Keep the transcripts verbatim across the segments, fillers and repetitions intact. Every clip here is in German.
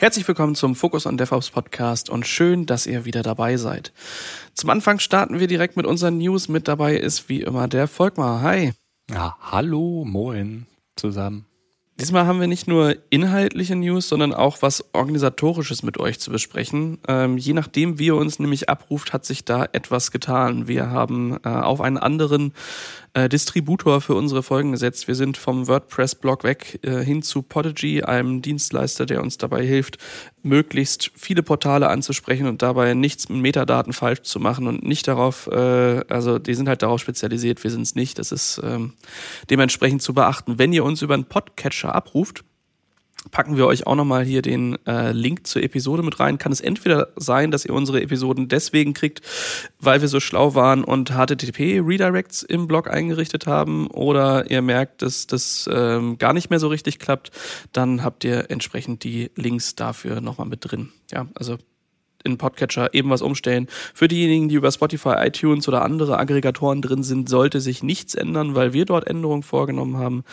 Herzlich willkommen zum Focus-on-DevOps-Podcast und schön, dass ihr wieder dabei seid. Zum Anfang starten wir direkt mit unseren News. Mit dabei ist wie immer der Volkmar. Hi. Ja, hallo, moin zusammen. Diesmal haben wir nicht nur inhaltliche News, sondern auch was Organisatorisches mit euch zu besprechen. Ähm, je nachdem, wie ihr uns nämlich abruft, hat sich da etwas getan. Wir haben äh, auf einen anderen äh, Distributor für unsere Folgen gesetzt. Wir sind vom WordPress-Blog weg äh, hin zu Podigee, einem Dienstleister, der uns dabei hilft, möglichst viele Portale anzusprechen und dabei nichts mit Metadaten falsch zu machen und nicht darauf, äh, also die sind halt darauf spezialisiert, wir sind es nicht. Das ist ähm, dementsprechend zu beachten. Wenn ihr uns über einen Podcatcher abruft, packen wir euch auch nochmal hier den äh, Link zur Episode mit rein. Kann es entweder sein, dass ihr unsere Episoden deswegen kriegt, weil wir so schlau waren und H T T P Redirects im Blog eingerichtet haben, oder ihr merkt, dass das ähm, gar nicht mehr so richtig klappt, dann habt ihr entsprechend die Links dafür nochmal mit drin. Ja, also in Podcatcher eben was umstellen. Für diejenigen, die über Spotify, iTunes oder andere Aggregatoren drin sind, sollte sich nichts ändern, weil wir dort Änderungen vorgenommen haben.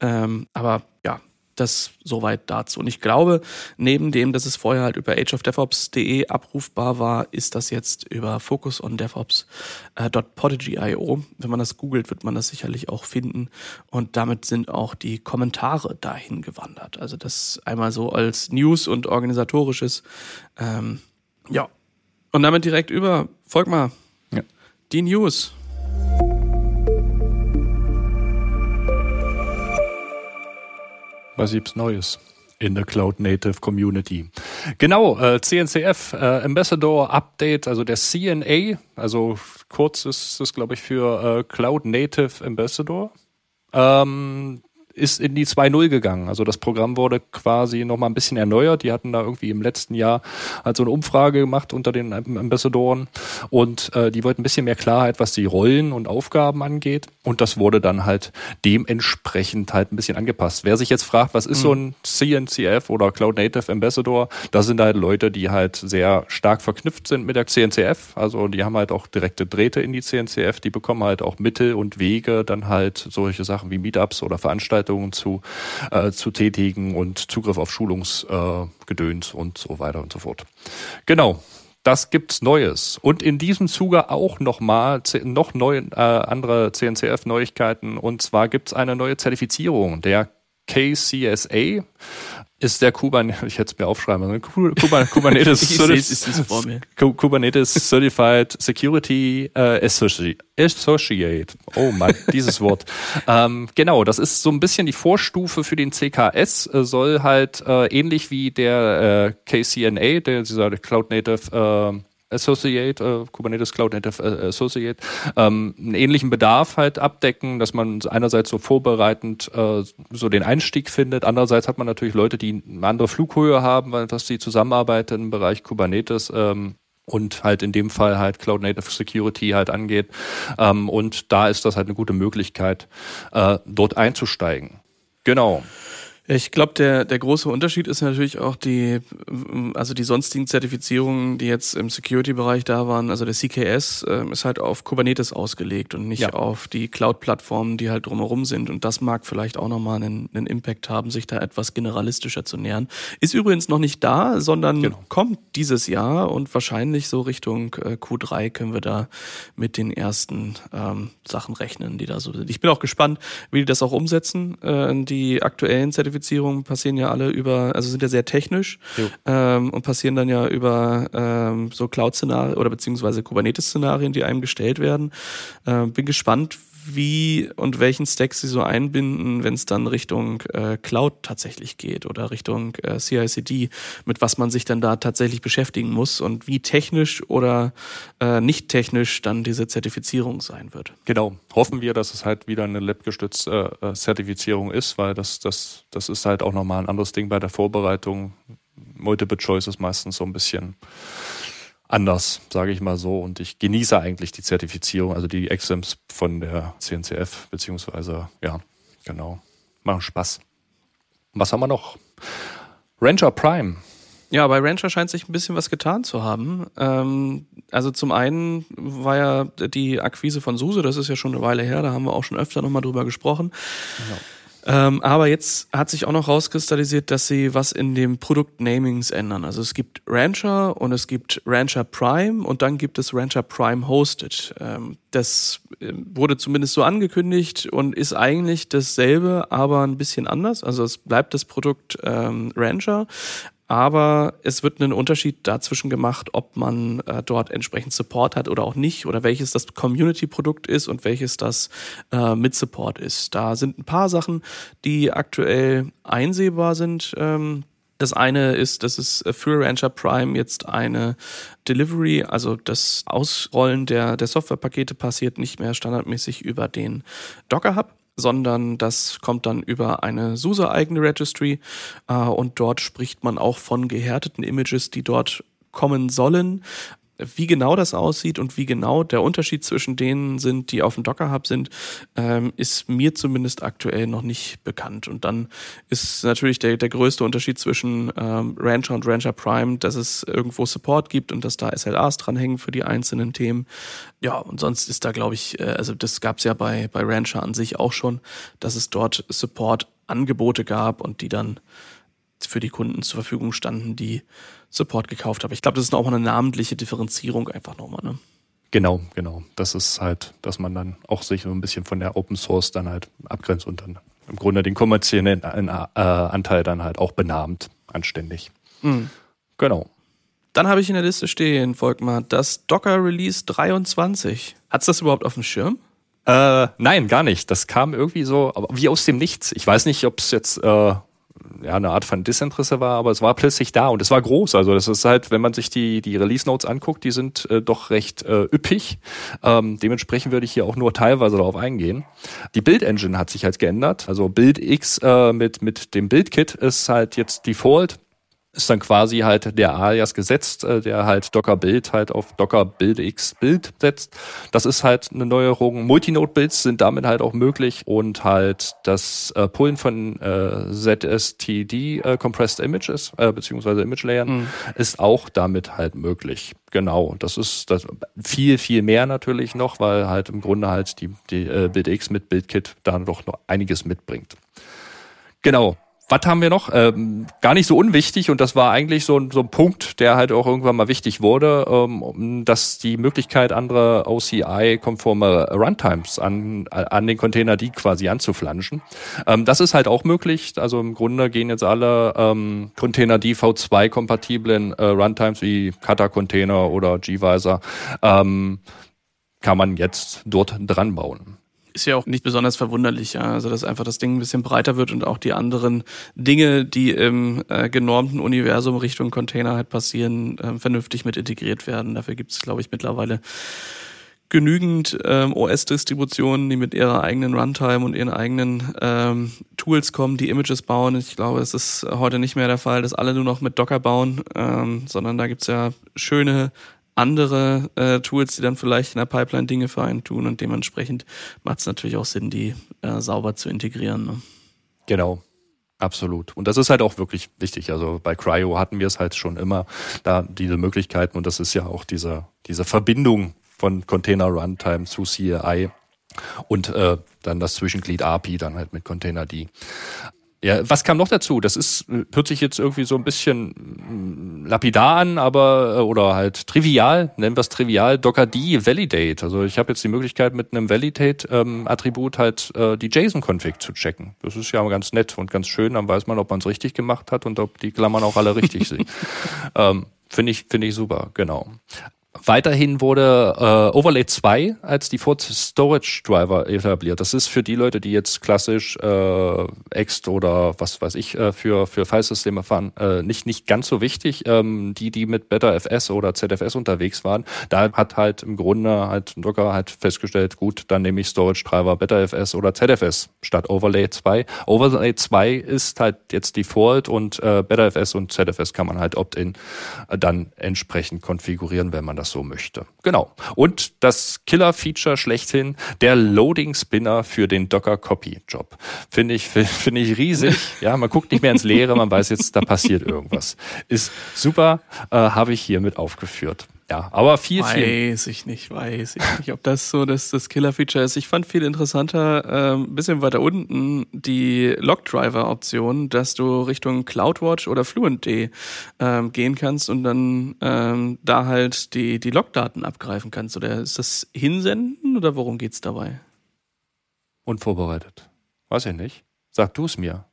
Ähm, aber ja, das soweit dazu. Und ich glaube, neben dem, dass es vorher halt über age of devops punkt de abrufbar war, ist das jetzt über focus on devops punkt podigy punkt io. Wenn man das googelt, wird man das sicherlich auch finden. Und damit sind auch die Kommentare dahin gewandert. Also das einmal so als News und organisatorisches. Ähm, Ja, und damit direkt über, Volkmar, ja. Die News. Was gibt's Neues in der Cloud-Native-Community? Genau, äh, C N C F äh, Ambassador Update, also der C N A, also kurz ist es, glaube ich, für äh, Cloud-Native-Ambassador, ähm, ist in die zwei Punkt null gegangen. Also das Programm wurde quasi nochmal ein bisschen erneuert. Die hatten da irgendwie im letzten Jahr halt so eine Umfrage gemacht unter den Ambassadoren und äh, die wollten ein bisschen mehr Klarheit, was die Rollen und Aufgaben angeht, und das wurde dann halt dementsprechend halt ein bisschen angepasst. Wer sich jetzt fragt, was ist mhm. so ein C N C F oder Cloud Native Ambassador, das sind halt Leute, die halt sehr stark verknüpft sind mit der C N C F. Also die haben halt auch direkte Drähte in die C N C F. Die bekommen halt auch Mittel und Wege, dann halt solche Sachen wie Meetups oder Veranstaltungen Zu, äh, zu tätigen und Zugriff auf Schulungsgedöns äh, und so weiter und so fort. Genau, das gibt's Neues. Und in diesem Zuge auch nochmal noch neue, äh, andere C N C F-Neuigkeiten. Und zwar gibt's eine neue Zertifizierung, der K C S A. Ist der Kubernetes, ich hätte es mir aufschreiben, Kubernetes Certified Security Associate. Oh Mann, dieses Wort. ähm, genau, das ist so ein bisschen die Vorstufe für den C K S, äh, soll halt äh, ähnlich wie der äh, K C N A, der dieser Cloud Native äh, Associate, äh, Kubernetes Cloud Native äh, Associate, ähm, einen ähnlichen Bedarf halt abdecken, dass man einerseits so vorbereitend äh, so den Einstieg findet, andererseits hat man natürlich Leute, die eine andere Flughöhe haben, weil das die Zusammenarbeit im Bereich Kubernetes ähm, und halt in dem Fall halt Cloud Native Security halt angeht, ähm, und da ist das halt eine gute Möglichkeit, äh, dort einzusteigen. Genau. Ich glaube, der der große Unterschied ist natürlich auch die, also die sonstigen Zertifizierungen, die jetzt im Security-Bereich da waren. Also der C K S äh, ist halt auf Kubernetes ausgelegt und nicht ja. auf die Cloud-Plattformen, die halt drumherum sind. Und das mag vielleicht auch nochmal einen, einen Impact haben, sich da etwas generalistischer zu nähern. Ist übrigens noch nicht da, sondern genau. kommt dieses Jahr, und wahrscheinlich so Richtung äh, Q drei können wir da mit den ersten ähm, Sachen rechnen, die da so sind. Ich bin auch gespannt, wie die das auch umsetzen. Äh, die aktuellen Zertifizierungen passieren ja alle über, also sind ja sehr technisch ähm, und passieren dann ja über ähm, so Cloud-Szenarien oder beziehungsweise Kubernetes-Szenarien, die einem gestellt werden. Ähm, bin gespannt, wie und welchen Stack sie so einbinden, wenn es dann Richtung äh, Cloud tatsächlich geht oder Richtung äh, C I C D, mit was man sich dann da tatsächlich beschäftigen muss und wie technisch oder äh, nicht technisch dann diese Zertifizierung sein wird. Genau. Hoffen wir, dass es halt wieder eine lab-gestützte äh, Zertifizierung ist, weil das, das, das ist halt auch nochmal ein anderes Ding bei der Vorbereitung. Multiple Choice ist meistens so ein bisschen anders, sage ich mal so. Und ich genieße eigentlich die Zertifizierung, also die Exams von der C N C F, beziehungsweise, ja, genau. Machen Spaß. Was haben wir noch? Rancher Prime. Ja, bei Rancher scheint sich ein bisschen was getan zu haben. Ähm, also zum einen war ja die Akquise von SUSE, das ist ja schon eine Weile her, da haben wir auch schon öfter nochmal drüber gesprochen. Genau. Ähm, aber jetzt hat sich auch noch rauskristallisiert, dass sie was in den Produkt-Namings ändern. Also es gibt Rancher und es gibt Rancher Prime und dann gibt es Rancher Prime Hosted. Ähm, das wurde zumindest so angekündigt und ist eigentlich dasselbe, aber ein bisschen anders. Also es bleibt das Produkt ähm, Rancher, aber es wird einen Unterschied dazwischen gemacht, ob man äh, dort entsprechend Support hat oder auch nicht, oder welches das Community-Produkt ist und welches das äh, mit Support ist. Da sind ein paar Sachen, die aktuell einsehbar sind. Ähm, das eine ist, dass es für Rancher Prime jetzt eine Delivery, also das Ausrollen der, der Softwarepakete passiert nicht mehr standardmäßig über den Docker-Hub, sondern das kommt dann über eine SUSE-eigene Registry äh, und dort spricht man auch von gehärteten Images, die dort kommen sollen. Wie genau das aussieht und wie genau der Unterschied zwischen denen sind, die auf dem Docker-Hub sind, ähm, ist mir zumindest aktuell noch nicht bekannt. Und dann ist natürlich der, der größte Unterschied zwischen ähm, Rancher und Rancher Prime, dass es irgendwo Support gibt und dass da S L As dranhängen für die einzelnen Themen. Ja, und sonst ist da, glaube ich, äh, also das gab es ja bei, bei Rancher an sich auch schon, dass es dort Support-Angebote gab und die dann für die Kunden zur Verfügung standen, die Support gekauft haben. Ich glaube, das ist auch mal eine namentliche Differenzierung einfach nochmal, ne? Genau, genau. Das ist halt, dass man dann auch sich so ein bisschen von der Open Source dann halt abgrenzt und dann im Grunde den kommerziellen Anteil dann halt auch benahmt, anständig. Mhm. Genau. Dann habe ich in der Liste stehen, Volkmar, das Docker Release dreiundzwanzig. Hat's das überhaupt auf dem Schirm? Äh, nein, gar nicht. Das kam irgendwie so, aber wie aus dem Nichts. Ich weiß nicht, ob es jetzt äh, ja, eine Art von Disinteresse war, aber es war plötzlich da und es war groß. Also das ist halt, wenn man sich die, die Release-Notes anguckt, die sind äh, doch recht äh, üppig. Ähm, dementsprechend würde ich hier auch nur teilweise darauf eingehen. Die Build-Engine hat sich halt geändert. Also BuildX äh, mit, mit dem Build-Kit ist halt jetzt Default. Ist dann quasi halt der Alias gesetzt, äh, der halt Docker Build halt auf Docker BuildX Build setzt. Das ist halt eine Neuerung. Multinode-Builds sind damit halt auch möglich und halt das äh, Pullen von äh, Z S T D äh, Compressed Images, äh, beziehungsweise Image Layern, mhm. ist auch damit halt möglich. Genau, das ist das viel, viel mehr natürlich noch, weil halt im Grunde halt die, die äh, BuildX mit BuildKit da doch noch einiges mitbringt. Genau. Was haben wir noch? Ähm, gar nicht so unwichtig, und das war eigentlich so ein, so ein Punkt, der halt auch irgendwann mal wichtig wurde, ähm, dass die Möglichkeit, andere O C I-konforme Runtimes an an den Container-D quasi anzuflanschen. Ähm, das ist halt auch möglich. Also im Grunde gehen jetzt alle ähm, Container-D V zwei-kompatiblen äh, Runtimes wie Kata-Container oder Gvisor ähm, kann man jetzt dort dran bauen. Ist ja auch nicht besonders verwunderlich, ja? Also dass einfach das Ding ein bisschen breiter wird und auch die anderen Dinge, die im äh, genormten Universum Richtung Container halt passieren, äh, vernünftig mit integriert werden. Dafür gibt es, glaube ich, mittlerweile genügend ähm, O S-Distributionen, die mit ihrer eigenen Runtime und ihren eigenen ähm, Tools kommen, die Images bauen. Ich glaube, es ist heute nicht mehr der Fall, dass alle nur noch mit Docker bauen, ähm, sondern da gibt es ja schöne andere äh, Tools, die dann vielleicht in der Pipeline Dinge für einen tun, und dementsprechend macht es natürlich auch Sinn, die äh, sauber zu integrieren. Ne? Genau, absolut. Und das ist halt auch wirklich wichtig. Also bei C R I O hatten wir es halt schon immer, da diese Möglichkeiten, und das ist ja auch diese, diese Verbindung von Container Runtime zu C R I und äh, dann das Zwischenglied A P I dann halt mit Container-D. Ja, was kam noch dazu? Das ist, hört sich jetzt irgendwie so ein bisschen lapidar an, aber oder halt trivial, nennen wir es trivial, Docker-D Validate. Also ich habe jetzt die Möglichkeit, mit einem Validate-Attribut halt äh, die JSON-Config zu checken. Das ist ja ganz nett und ganz schön, dann weiß man, ob man es richtig gemacht hat und ob die Klammern auch alle richtig sind. Ähm, finde ich, finde ich super, genau. Weiterhin wurde äh, Overlay zwei als Default Storage Driver etabliert. Das ist für die Leute, die jetzt klassisch äh, Ext oder was weiß ich äh, für für Filesysteme fahren, äh, nicht nicht ganz so wichtig. Ähm, die die mit Btrfs oder Z F S unterwegs waren, da hat halt im Grunde halt Docker halt festgestellt, gut, dann nehme ich Storage Driver Btrfs oder Z F S statt Overlay zwei. Overlay zwei ist halt jetzt Default, und äh, Btrfs und Z F S kann man halt opt-in äh, dann entsprechend konfigurieren, wenn man das so möchte. Genau. Und das Killer-Feature schlechthin, der Loading-Spinner für den Docker-Copy-Job. Finde ich, finde ich riesig. Ja, man guckt nicht mehr ins Leere, man weiß jetzt, da passiert irgendwas. Ist super, äh, habe ich hiermit aufgeführt. Ja, aber viel, weiß viel. Weiß ich nicht, weiß ich nicht, ob das so das, das Killer-Feature ist. Ich fand viel interessanter, ein ähm, bisschen weiter unten, die Log-Driver-Option, dass du Richtung CloudWatch oder FluentD ähm, gehen kannst und dann ähm, da halt die, die Log-Daten abgreifen kannst. Oder ist das Hinsenden oder worum geht's dabei? Unvorbereitet. Weiß ich nicht. Sag du es mir.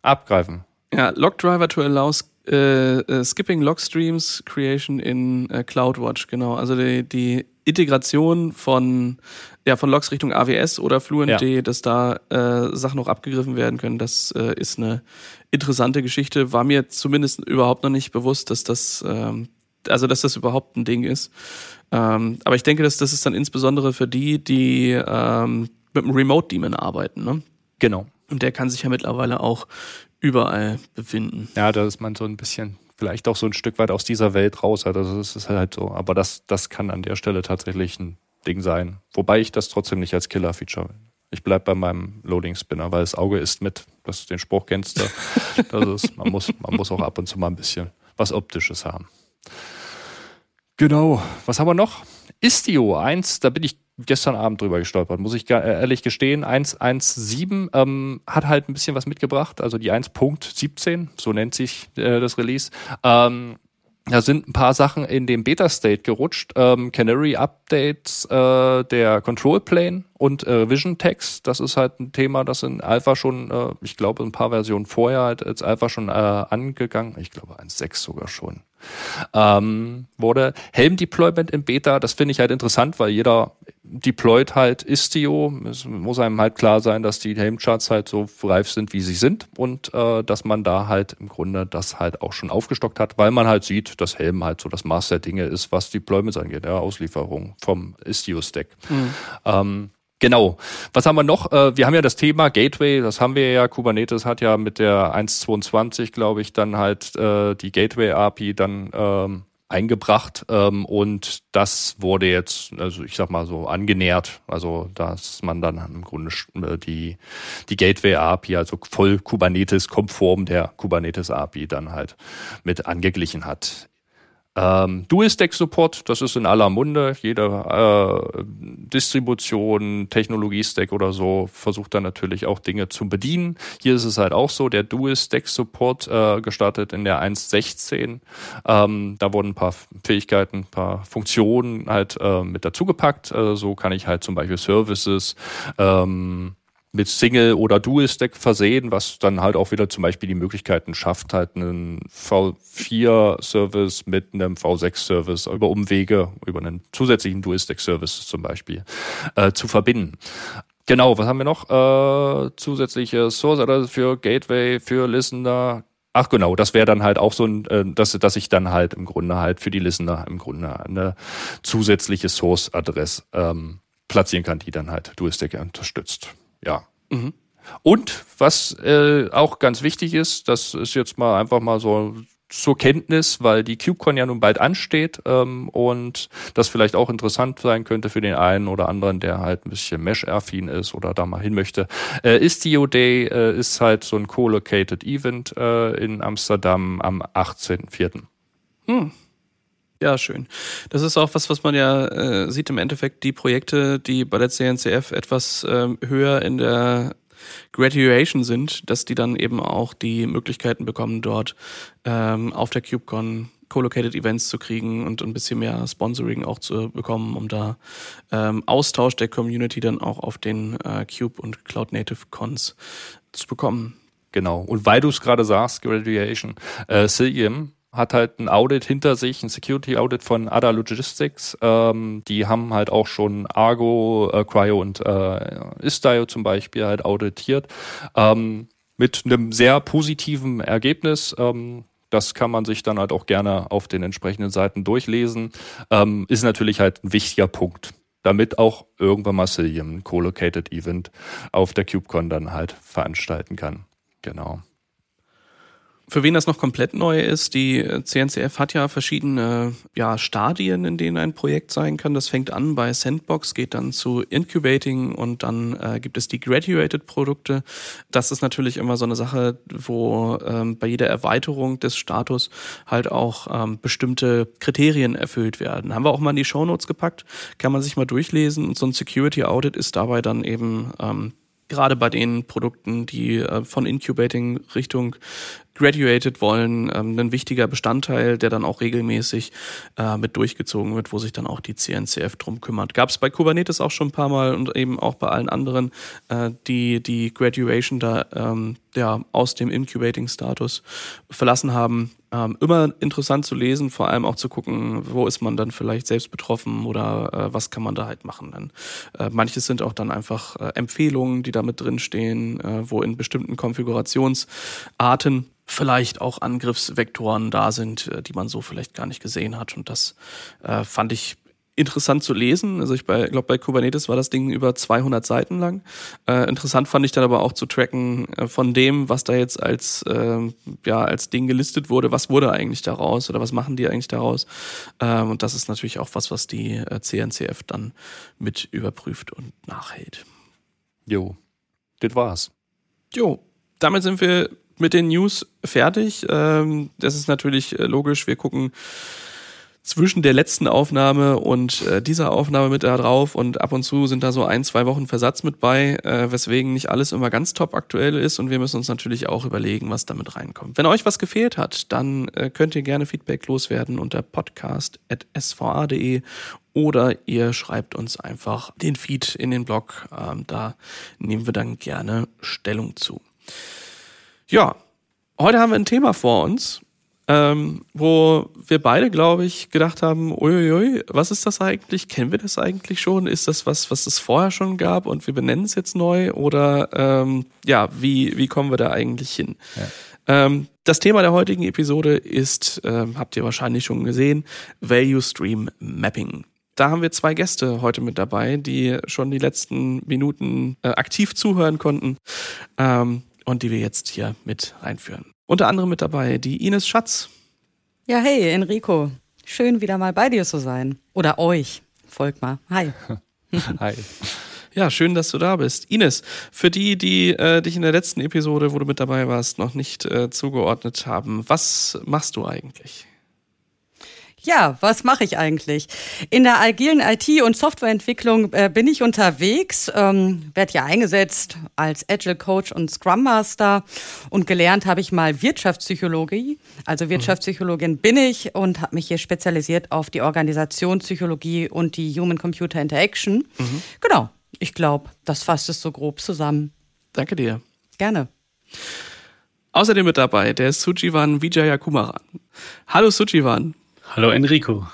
Abgreifen. Ja, Log-Driver to allow Äh, äh, Skipping Log Streams Creation in äh, CloudWatch, genau. Also die, die Integration von, ja, von Logs Richtung A W S oder FluentD, ja, dass da äh, Sachen auch abgegriffen werden können, das äh, ist eine interessante Geschichte. War mir zumindest überhaupt noch nicht bewusst, dass das, ähm, also dass das überhaupt ein Ding ist. Ähm, aber ich denke, dass das ist dann insbesondere für die, die ähm, mit einem Remote-Daemon arbeiten, ne? Genau. Und der kann sich ja mittlerweile auch überall befinden. Ja, da ist man so ein bisschen, vielleicht auch so ein Stück weit aus dieser Welt raus. Also das ist halt so. Aber das, das kann an der Stelle tatsächlich ein Ding sein. Wobei ich das trotzdem nicht als Killer-Feature will. Ich bleibe bei meinem Loading-Spinner, weil das Auge isst mit. Dass du den Spruch kennst. Das ist, man muss, man muss auch ab und zu mal ein bisschen was Optisches haben. Genau. Was haben wir noch? Istio eins, da bin ich gestern Abend drüber gestolpert, muss ich ehrlich gestehen. eins Punkt siebzehn ähm, hat halt ein bisschen was mitgebracht, also die eins Punkt siebzehn, so nennt sich äh, das Release. Ähm, da sind ein paar Sachen in dem Beta-State gerutscht. Ähm, Canary-Updates, äh, der Control-Plane und äh, Vision-Tags, das ist halt ein Thema, das in Alpha schon, äh, ich glaube ein paar Versionen vorher halt als Alpha schon äh, angegangen, ich glaube eins Punkt sechs sogar schon. Ähm, wurde Helm-Deployment in Beta, das finde ich halt interessant, weil jeder deployt halt Istio. Es muss einem halt klar sein, dass die Helm-Charts halt so reif sind, wie sie sind und äh, dass man da halt im Grunde das halt auch schon aufgestockt hat, weil man halt sieht, dass Helm halt so das Maß der Dinge ist, was Deployments angeht, ja, Auslieferung vom Istio-Stack. Mhm. Ähm, Genau. Was haben wir noch? Wir haben ja das Thema Gateway, das haben wir ja. Kubernetes hat ja mit der eins Punkt zweiundzwanzig, glaube ich, dann halt die Gateway-A P I dann ähm, eingebracht. Ähm, und das wurde jetzt, also ich sag mal so, angenähert. Also dass man dann im Grunde die, die Gateway-A P I, also voll Kubernetes-konform der Kubernetes-A P I dann halt mit angeglichen hat. Ähm, Dual-Stack-Support, das ist in aller Munde. Jede äh, Distribution, Technologie-Stack oder so versucht dann natürlich auch Dinge zu bedienen. Hier ist es halt auch so, der Dual-Stack-Support äh, gestartet in der eins Punkt sechzehn. Ähm, da wurden ein paar Fähigkeiten, ein paar Funktionen halt äh, mit dazugepackt. Äh, so kann ich halt zum Beispiel Services ähm, mit Single- oder Dual-Stack versehen, was dann halt auch wieder zum Beispiel die Möglichkeiten schafft, halt einen V vier Service mit einem V sechs Service über Umwege, über einen zusätzlichen Dual-Stack-Service zum Beispiel, äh, zu verbinden. Genau, was haben wir noch? Äh, zusätzliche Source-Adresse für Gateway, für Listener. Ach genau, das wäre dann halt auch so ein, äh, dass, dass ich dann halt im Grunde halt für die Listener im Grunde eine zusätzliche Source-Adresse ähm, platzieren kann, die dann halt Dual-Stack unterstützt. Ja. Mhm. Und was äh, auch ganz wichtig ist, das ist jetzt mal einfach mal so zur Kenntnis, weil die KubeCon ja nun bald ansteht ähm, und das vielleicht auch interessant sein könnte für den einen oder anderen, der halt ein bisschen Mesh-affin ist oder da mal hin möchte. Äh, Istio Day äh, ist halt so ein co-located Event äh, in Amsterdam am achtzehnten vierten Mhm. Ja, schön. Das ist auch was, was man ja äh, sieht im Endeffekt, die Projekte, die bei der C N C F etwas ähm, höher in der Graduation sind, dass die dann eben auch die Möglichkeiten bekommen, dort ähm, auf der KubeCon co-located Events zu kriegen und ein bisschen mehr Sponsoring auch zu bekommen, um da ähm, Austausch der Community dann auch auf den äh, Cube- und Cloud-Native-Cons zu bekommen. Genau. Und weil du es gerade sagst, Graduation, äh, Cilium hat halt ein Audit hinter sich, ein Security-Audit von Ada Logistics. Ähm, die haben halt auch schon Argo, äh, C R I O und äh, Istio zum Beispiel halt auditiert. Ähm, mit einem sehr positiven Ergebnis. Ähm, das kann man sich dann halt auch gerne auf den entsprechenden Seiten durchlesen. Ähm, ist natürlich halt ein wichtiger Punkt, damit auch irgendwann mal Cilium ein Co-Located Event auf der KubeCon dann halt veranstalten kann. Genau. Für wen das noch komplett neu ist, die C N C F hat ja verschiedene ja, Stadien, in denen ein Projekt sein kann. Das fängt an bei Sandbox, geht dann zu Incubating und dann äh, gibt es die Graduated-Produkte. Das ist natürlich immer so eine Sache, wo ähm, bei jeder Erweiterung des Status halt auch ähm, bestimmte Kriterien erfüllt werden. Haben wir auch mal in die Shownotes gepackt, kann man sich mal durchlesen. Und so ein Security-Audit ist dabei dann eben ähm, gerade bei den Produkten, die äh, von Incubating Richtung Graduated wollen, ähm, ein wichtiger Bestandteil, der dann auch regelmäßig äh, mit durchgezogen wird, wo sich dann auch die C N C F drum kümmert. Gab es bei Kubernetes auch schon ein paar Mal und eben auch bei allen anderen, äh, die die Graduation da ähm, ja, aus dem Incubating-Status verlassen haben. Ähm, immer interessant zu lesen, vor allem auch zu gucken, wo ist man dann vielleicht selbst betroffen oder äh, was kann man da halt machen. Denn, äh, manches sind auch dann einfach äh, Empfehlungen, die da mit drinstehen, äh, wo in bestimmten Konfigurationsarten vielleicht auch Angriffsvektoren da sind, die man so vielleicht gar nicht gesehen hat. Und das äh, fand ich interessant zu lesen. Also ich glaube, bei Kubernetes war das Ding über zweihundert Seiten lang. Äh, interessant fand ich dann aber auch zu tracken äh, von dem, was da jetzt als, äh, ja, als Ding gelistet wurde. Was wurde eigentlich daraus oder was machen die eigentlich daraus? Äh, und das ist natürlich auch was, was die äh, C N C F dann mit überprüft und nachhält. Jo, das war's. Jo, damit sind wir mit den News fertig. Das ist natürlich logisch. Wir gucken zwischen der letzten Aufnahme und dieser Aufnahme mit da drauf und ab und zu sind da so ein, zwei Wochen Versatz mit bei, weswegen nicht alles immer ganz top aktuell ist und wir müssen uns natürlich auch überlegen, was damit reinkommt. Wenn euch was gefehlt hat, dann könnt ihr gerne Feedback loswerden unter podcast punkt s v a punkt d e oder ihr schreibt uns einfach den Feed in den Blog. Da nehmen wir dann gerne Stellung zu. Ja, heute haben wir ein Thema vor uns, ähm, wo wir beide, glaube ich, gedacht haben, uiuiui, was ist das eigentlich? Kennen wir das eigentlich schon? Ist das was, was es vorher schon gab und wir benennen es jetzt neu? Oder ähm, ja, wie, wie kommen wir da eigentlich hin? Ja. Ähm, das Thema der heutigen Episode ist, ähm, habt ihr wahrscheinlich schon gesehen, Value Stream Mapping. Da haben wir zwei Gäste heute mit dabei, die schon die letzten Minuten äh, aktiv zuhören konnten. Ähm, Und die wir jetzt hier mit reinführen. Unter anderem mit dabei die Ines Schatz. Ja, hey Enrico. Schön, wieder mal bei dir zu sein. Oder euch. Folgt mal. Hi. Hi. Ja, schön, dass du da bist. Ines, für die, die äh, dich in der letzten Episode, wo du mit dabei warst, noch nicht äh, zugeordnet haben, was machst du eigentlich? Ja, was mache ich eigentlich? In der agilen I T- und Softwareentwicklung äh, bin ich unterwegs, ähm, werde ja eingesetzt als Agile Coach und Scrum Master und gelernt habe ich mal Wirtschaftspsychologie. Also Wirtschaftspsychologin bin ich und habe mich hier spezialisiert auf die Organisationspsychologie und die Human-Computer Interaction. Mhm. Genau, ich glaube, das fasst es so grob zusammen. Danke dir. Gerne. Außerdem mit dabei, der ist Sujivan Vijayakumaran. Hallo Sujivan. Hallo Enrico.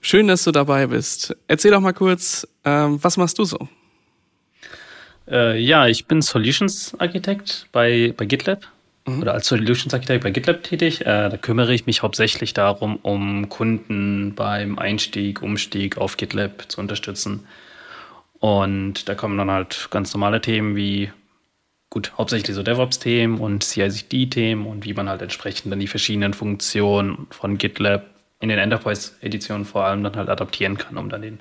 Schön, dass du dabei bist. Erzähl doch mal kurz, ähm, was machst du so? Äh, ja, ich bin Solutions Architect bei, bei GitLab mhm. oder als Solutions Architect bei GitLab tätig. Äh, da kümmere ich mich hauptsächlich darum, um Kunden beim Einstieg, Umstieg auf GitLab zu unterstützen. Und da kommen dann halt ganz normale Themen wie, gut, hauptsächlich so DevOps-Themen und C I C D-Themen und wie man halt entsprechend dann die verschiedenen Funktionen von GitLab in den Enterprise-Editionen vor allem dann halt adaptieren kann, um dann den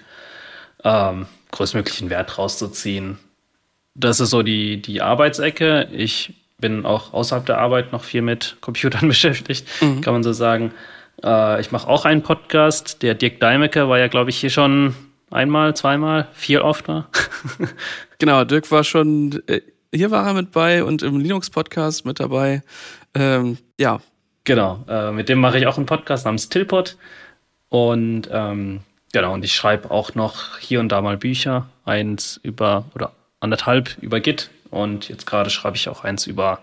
ähm, größtmöglichen Wert rauszuziehen. Das ist so die, die Arbeitsecke. Ich bin auch außerhalb der Arbeit noch viel mit Computern beschäftigt, mhm. kann man so sagen. Äh, ich mache auch einen Podcast. Der Dirk Deimecke war ja, glaube ich, hier schon einmal, zweimal, viel öfter. Genau, Dirk war schon, äh, hier war er mit bei und im Linux-Podcast mit dabei. Ähm, ja, Genau, äh, mit dem mache ich auch einen Podcast namens Tilpod und ähm, genau, und ich schreibe auch noch hier und da mal Bücher, eins über oder anderthalb über Git und jetzt gerade schreibe ich auch eins über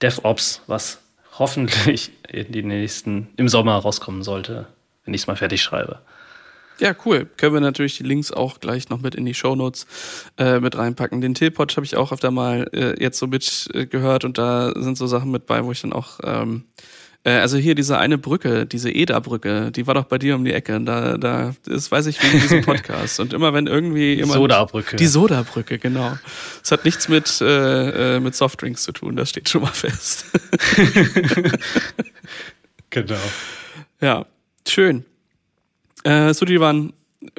DevOps, was hoffentlich in den nächsten, im Sommer rauskommen sollte, wenn ich es mal fertig schreibe. Ja, cool. Können wir natürlich die Links auch gleich noch mit in die Shownotes äh, mit reinpacken. Den Tilpod habe ich auch öfter mal äh, jetzt so mitgehört äh, und da sind so Sachen mit bei, wo ich dann auch ähm, Äh, also hier diese eine Brücke, diese E D A-Brücke, die war doch bei dir um die Ecke. Da, da ist, weiß ich, wegen diesem Podcast. Und immer wenn irgendwie jemand... Sodabrücke. Die Sodabrücke, genau. Es hat nichts mit, äh, mit Softdrinks zu tun, das steht schon mal fest. Genau. Ja, schön. Äh, Sudivan,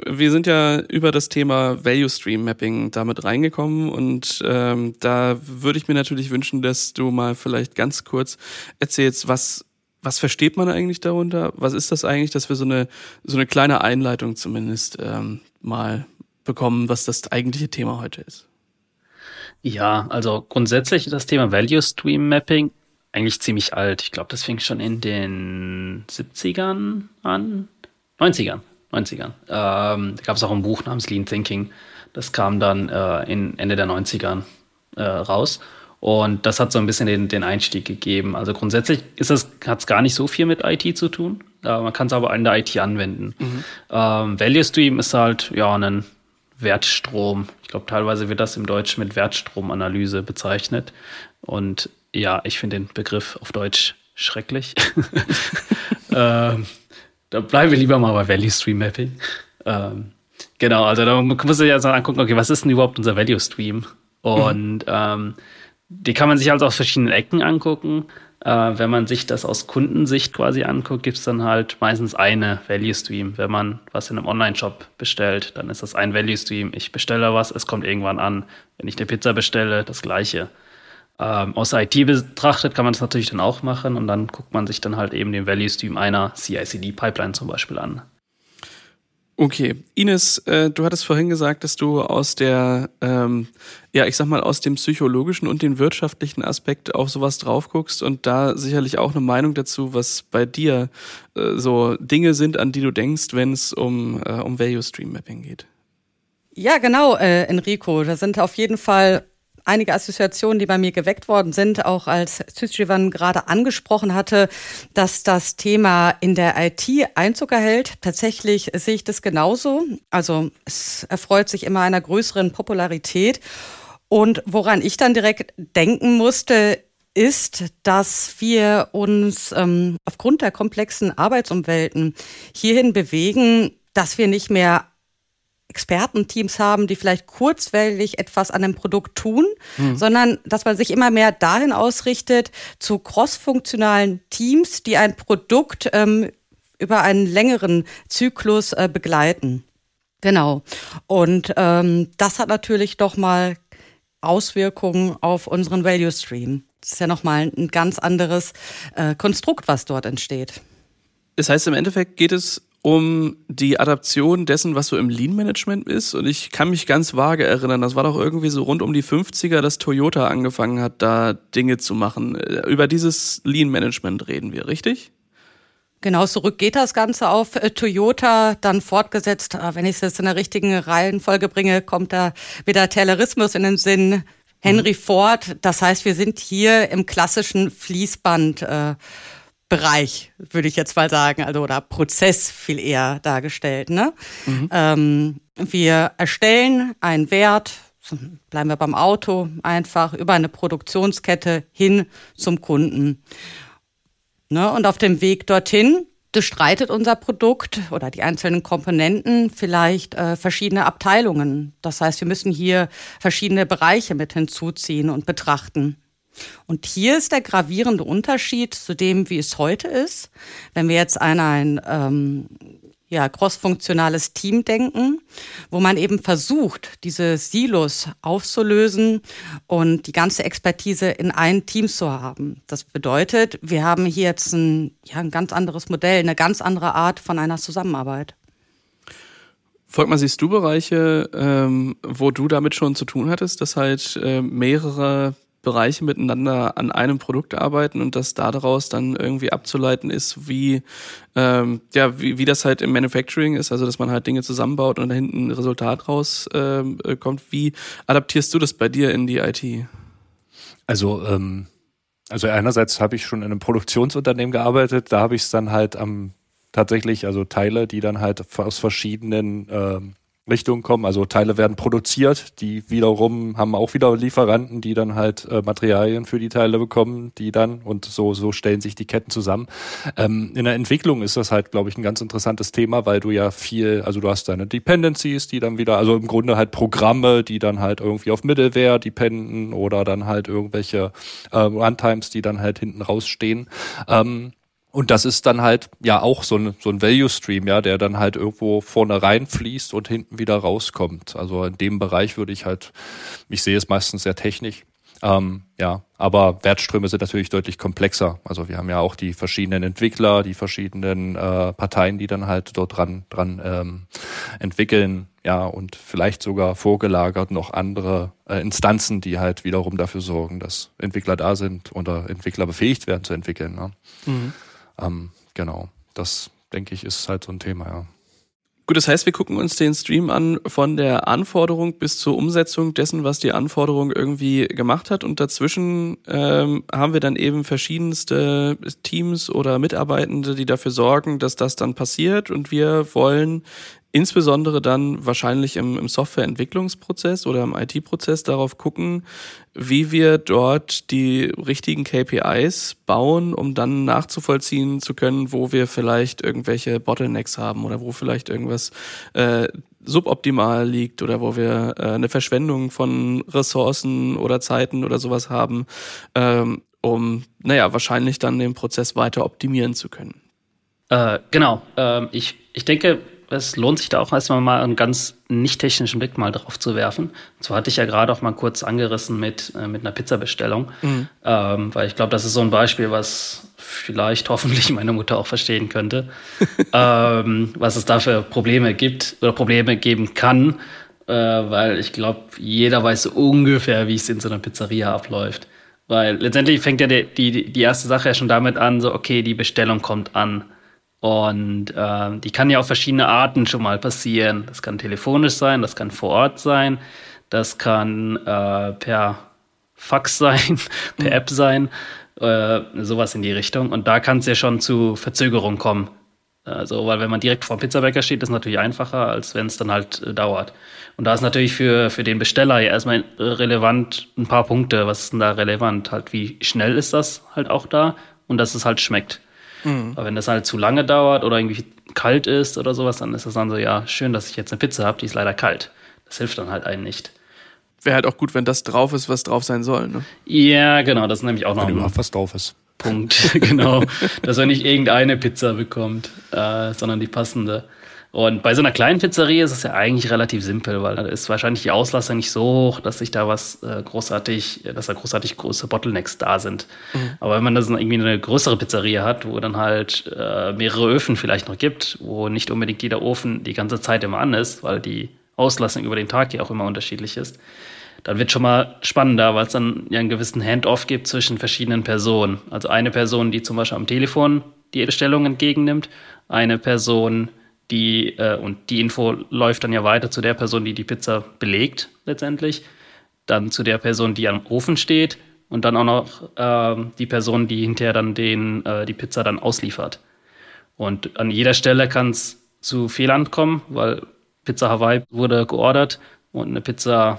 wir sind ja über das Thema Value Stream Mapping damit reingekommen und ähm, da würde ich mir natürlich wünschen, dass du mal vielleicht ganz kurz erzählst, was, was versteht man eigentlich darunter? Was ist das eigentlich, dass wir so eine, so eine kleine Einleitung zumindest ähm, mal bekommen, was das eigentliche Thema heute ist? Ja, also grundsätzlich ist das Thema Value Stream Mapping eigentlich ziemlich alt. Ich glaube, das fing schon in den siebzigern an, neunzigern. neunzigern. Ähm, da gab es auch ein Buch namens Lean Thinking. Das kam dann äh, in Ende der neunzigern äh, raus. Und das hat so ein bisschen den, den Einstieg gegeben. Also grundsätzlich hat es gar nicht so viel mit I T zu tun. Äh, man kann es aber in der I T anwenden. Mhm. Ähm, Value Stream ist halt ja ein Wertstrom. Ich glaube, teilweise wird das im Deutschen mit Wertstromanalyse bezeichnet. Und ja, ich finde den Begriff auf Deutsch schrecklich. ähm, Da bleiben wir lieber mal bei Value Stream Mapping. Ähm, genau, also da muss man sich also angucken, okay, was ist denn überhaupt unser Value Stream? Und mhm. ähm, die kann man sich also aus verschiedenen Ecken angucken. Äh, wenn man sich das aus Kundensicht quasi anguckt, gibt es dann halt meistens eine Value Stream. Wenn man was in einem Online-Shop bestellt, dann ist das ein Value Stream. Ich bestelle was, es kommt irgendwann an. Wenn ich eine Pizza bestelle, das Gleiche. Ähm, aus I T betrachtet kann man das natürlich dann auch machen und dann guckt man sich dann halt eben den Value Stream einer C I C D Pipeline zum Beispiel an. Okay, Ines, äh, du hattest vorhin gesagt, dass du aus der, ähm, ja, ich sag mal, aus dem psychologischen und dem wirtschaftlichen Aspekt auf sowas drauf guckst und da sicherlich auch eine Meinung dazu, was bei dir äh, so Dinge sind, an die du denkst, wenn es um, äh, um Value Stream Mapping geht. Ja, genau, äh, Enrico, da sind auf jeden Fall einige Assoziationen, die bei mir geweckt worden sind, auch als Südjevan gerade angesprochen hatte, dass das Thema in der I T Einzug erhält. Tatsächlich sehe ich das genauso. Also es erfreut sich immer einer größeren Popularität. Und woran ich dann direkt denken musste, ist, dass wir uns ähm, aufgrund der komplexen Arbeitsumwelten hierhin bewegen, dass wir nicht mehr Expertenteams haben, die vielleicht kurzweilig etwas an einem Produkt tun, mhm. sondern dass man sich immer mehr dahin ausrichtet, zu crossfunktionalen Teams, die ein Produkt ähm, über einen längeren Zyklus äh, begleiten. Genau. Und ähm, das hat natürlich doch mal Auswirkungen auf unseren Value Stream. Das ist ja nochmal ein ganz anderes äh, Konstrukt, was dort entsteht. Das heißt, im Endeffekt geht es um die Adaption dessen, was so im Lean-Management ist. Und ich kann mich ganz vage erinnern, das war doch irgendwie so rund um die fünfziger, dass Toyota angefangen hat, da Dinge zu machen. Über dieses Lean-Management reden wir, richtig? Genau, zurück geht das Ganze auf Toyota, dann fortgesetzt, wenn ich es jetzt in der richtigen Reihenfolge bringe, kommt da wieder Taylorismus in den Sinn, Henry mhm. Ford. Das heißt, wir sind hier im klassischen Fließband äh, Bereich, würde ich jetzt mal sagen, also oder Prozess viel eher dargestellt. Ne? Mhm. Ähm, wir erstellen einen Wert, bleiben wir beim Auto, einfach über eine Produktionskette hin zum Kunden. Ne? Und auf dem Weg dorthin bestreitet unser Produkt oder die einzelnen Komponenten vielleicht äh, verschiedene Abteilungen. Das heißt, wir müssen hier verschiedene Bereiche mit hinzuziehen und betrachten. Und hier ist der gravierende Unterschied zu dem, wie es heute ist. Wenn wir jetzt an ein ähm, ja, crossfunktionales Team denken, wo man eben versucht, diese Silos aufzulösen und die ganze Expertise in ein Team zu haben. Das bedeutet, wir haben hier jetzt ein, ja, ein ganz anderes Modell, eine ganz andere Art von einer Zusammenarbeit. Volkmar, siehst du Bereiche, ähm, wo du damit schon zu tun hattest, dass halt äh, mehrere Bereiche miteinander an einem Produkt arbeiten und das daraus dann irgendwie abzuleiten ist, wie ähm, ja wie, wie das halt im Manufacturing ist, also dass man halt Dinge zusammenbaut und da hinten ein Resultat rauskommt. Ähm, wie adaptierst du das bei dir in die I T? Also ähm, also einerseits habe ich schon in einem Produktionsunternehmen gearbeitet, da habe ich es dann halt am tatsächlich, also Teile, die dann halt aus verschiedenen ähm, Richtungen kommen. Also Teile werden produziert, die wiederum haben auch wieder Lieferanten, die dann halt äh, Materialien für die Teile bekommen, die dann, und so so stellen sich die Ketten zusammen. Ähm, in der Entwicklung ist das halt, glaube ich, ein ganz interessantes Thema, weil du ja viel, also du hast deine Dependencies, die dann wieder, also im Grunde halt Programme, die dann halt irgendwie auf Middleware dependen oder dann halt irgendwelche äh, Runtimes, die dann halt hinten rausstehen. Ähm, Und das ist dann halt ja auch so ein, so ein Value-Stream, ja, der dann halt irgendwo vorne reinfließt und hinten wieder rauskommt. Also in dem Bereich würde ich halt, ich sehe es meistens sehr technisch, ähm, ja, aber Wertströme sind natürlich deutlich komplexer. Also wir haben ja auch die verschiedenen Entwickler, die verschiedenen äh, Parteien, die dann halt dort dran, dran ähm, entwickeln, ja, und vielleicht sogar vorgelagert noch andere äh, Instanzen, die halt wiederum dafür sorgen, dass Entwickler da sind oder Entwickler befähigt werden zu entwickeln, ne? Mhm. Ähm, genau, das, denke ich, ist halt so ein Thema, ja. Gut, das heißt, wir gucken uns den Stream an von der Anforderung bis zur Umsetzung dessen, was die Anforderung irgendwie gemacht hat, und dazwischen ähm, haben wir dann eben verschiedenste Teams oder Mitarbeitende, die dafür sorgen, dass das dann passiert, und wir wollen insbesondere dann wahrscheinlich im, im Softwareentwicklungsprozess oder im I T-Prozess darauf gucken, wie wir dort die richtigen K P Is bauen, um dann nachzuvollziehen zu können, wo wir vielleicht irgendwelche Bottlenecks haben oder wo vielleicht irgendwas äh, suboptimal liegt oder wo wir äh, eine Verschwendung von Ressourcen oder Zeiten oder sowas haben, ähm, um naja, wahrscheinlich dann den Prozess weiter optimieren zu können. Äh, genau. Ähm, ich, ich denke... Es lohnt sich da auch erstmal mal einen ganz nicht technischen Blick mal drauf zu werfen. Und zwar hatte ich ja gerade auch mal kurz angerissen mit, äh, mit einer Pizzabestellung, mhm. ähm, weil ich glaube, das ist so ein Beispiel, was vielleicht hoffentlich meine Mutter auch verstehen könnte, ähm, was es da für Probleme gibt oder Probleme geben kann, äh, weil ich glaube, jeder weiß so ungefähr, wie es in so einer Pizzeria abläuft. Weil letztendlich fängt ja die, die, die erste Sache ja schon damit an, so okay, die Bestellung kommt an. Und äh, die kann ja auf verschiedene Arten schon mal passieren. Das kann telefonisch sein, das kann vor Ort sein, das kann äh, per Fax sein, per App sein, äh, sowas in die Richtung. Und da kann es ja schon zu Verzögerung kommen. Also, weil wenn man direkt vor dem Pizzabäcker steht, ist es natürlich einfacher, als wenn es dann halt äh, dauert. Und da ist natürlich für, für den Besteller ja erstmal relevant ein paar Punkte. Was ist denn da relevant? Halt, wie schnell ist das halt auch da? Und dass es halt schmeckt. Mhm. Aber wenn das halt zu lange dauert oder irgendwie kalt ist oder sowas, dann ist das dann so, ja, schön, dass ich jetzt eine Pizza habe, die ist leider kalt. Das hilft dann halt einem nicht. Wäre halt auch gut, wenn das drauf ist, was drauf sein soll, ne? Ja, genau, das ist nämlich auch noch ein was drauf ist. Punkt, genau. Dass man nicht irgendeine Pizza bekommt, äh, sondern die passende. Und bei so einer kleinen Pizzeria ist es ja eigentlich relativ simpel, weil da ist wahrscheinlich die Auslastung nicht so hoch, dass sich da was äh, großartig, dass da großartig große Bottlenecks da sind. Mhm. Aber wenn man das irgendwie eine größere Pizzeria hat, wo dann halt äh, mehrere Öfen vielleicht noch gibt, wo nicht unbedingt jeder Ofen die ganze Zeit immer an ist, weil die Auslastung über den Tag ja auch immer unterschiedlich ist, dann wird schon mal spannender, weil es dann ja einen gewissen Handoff gibt zwischen verschiedenen Personen. Also eine Person, die zum Beispiel am Telefon die Bestellung entgegennimmt, eine Person, Die, äh, und die Info läuft dann ja weiter zu der Person, die die Pizza belegt letztendlich, dann zu der Person, die am Ofen steht, und dann auch noch äh, die Person, die hinterher dann den, äh, die Pizza dann ausliefert. Und an jeder Stelle kann es zu Fehlern kommen, weil Pizza Hawaii wurde geordert und eine Pizza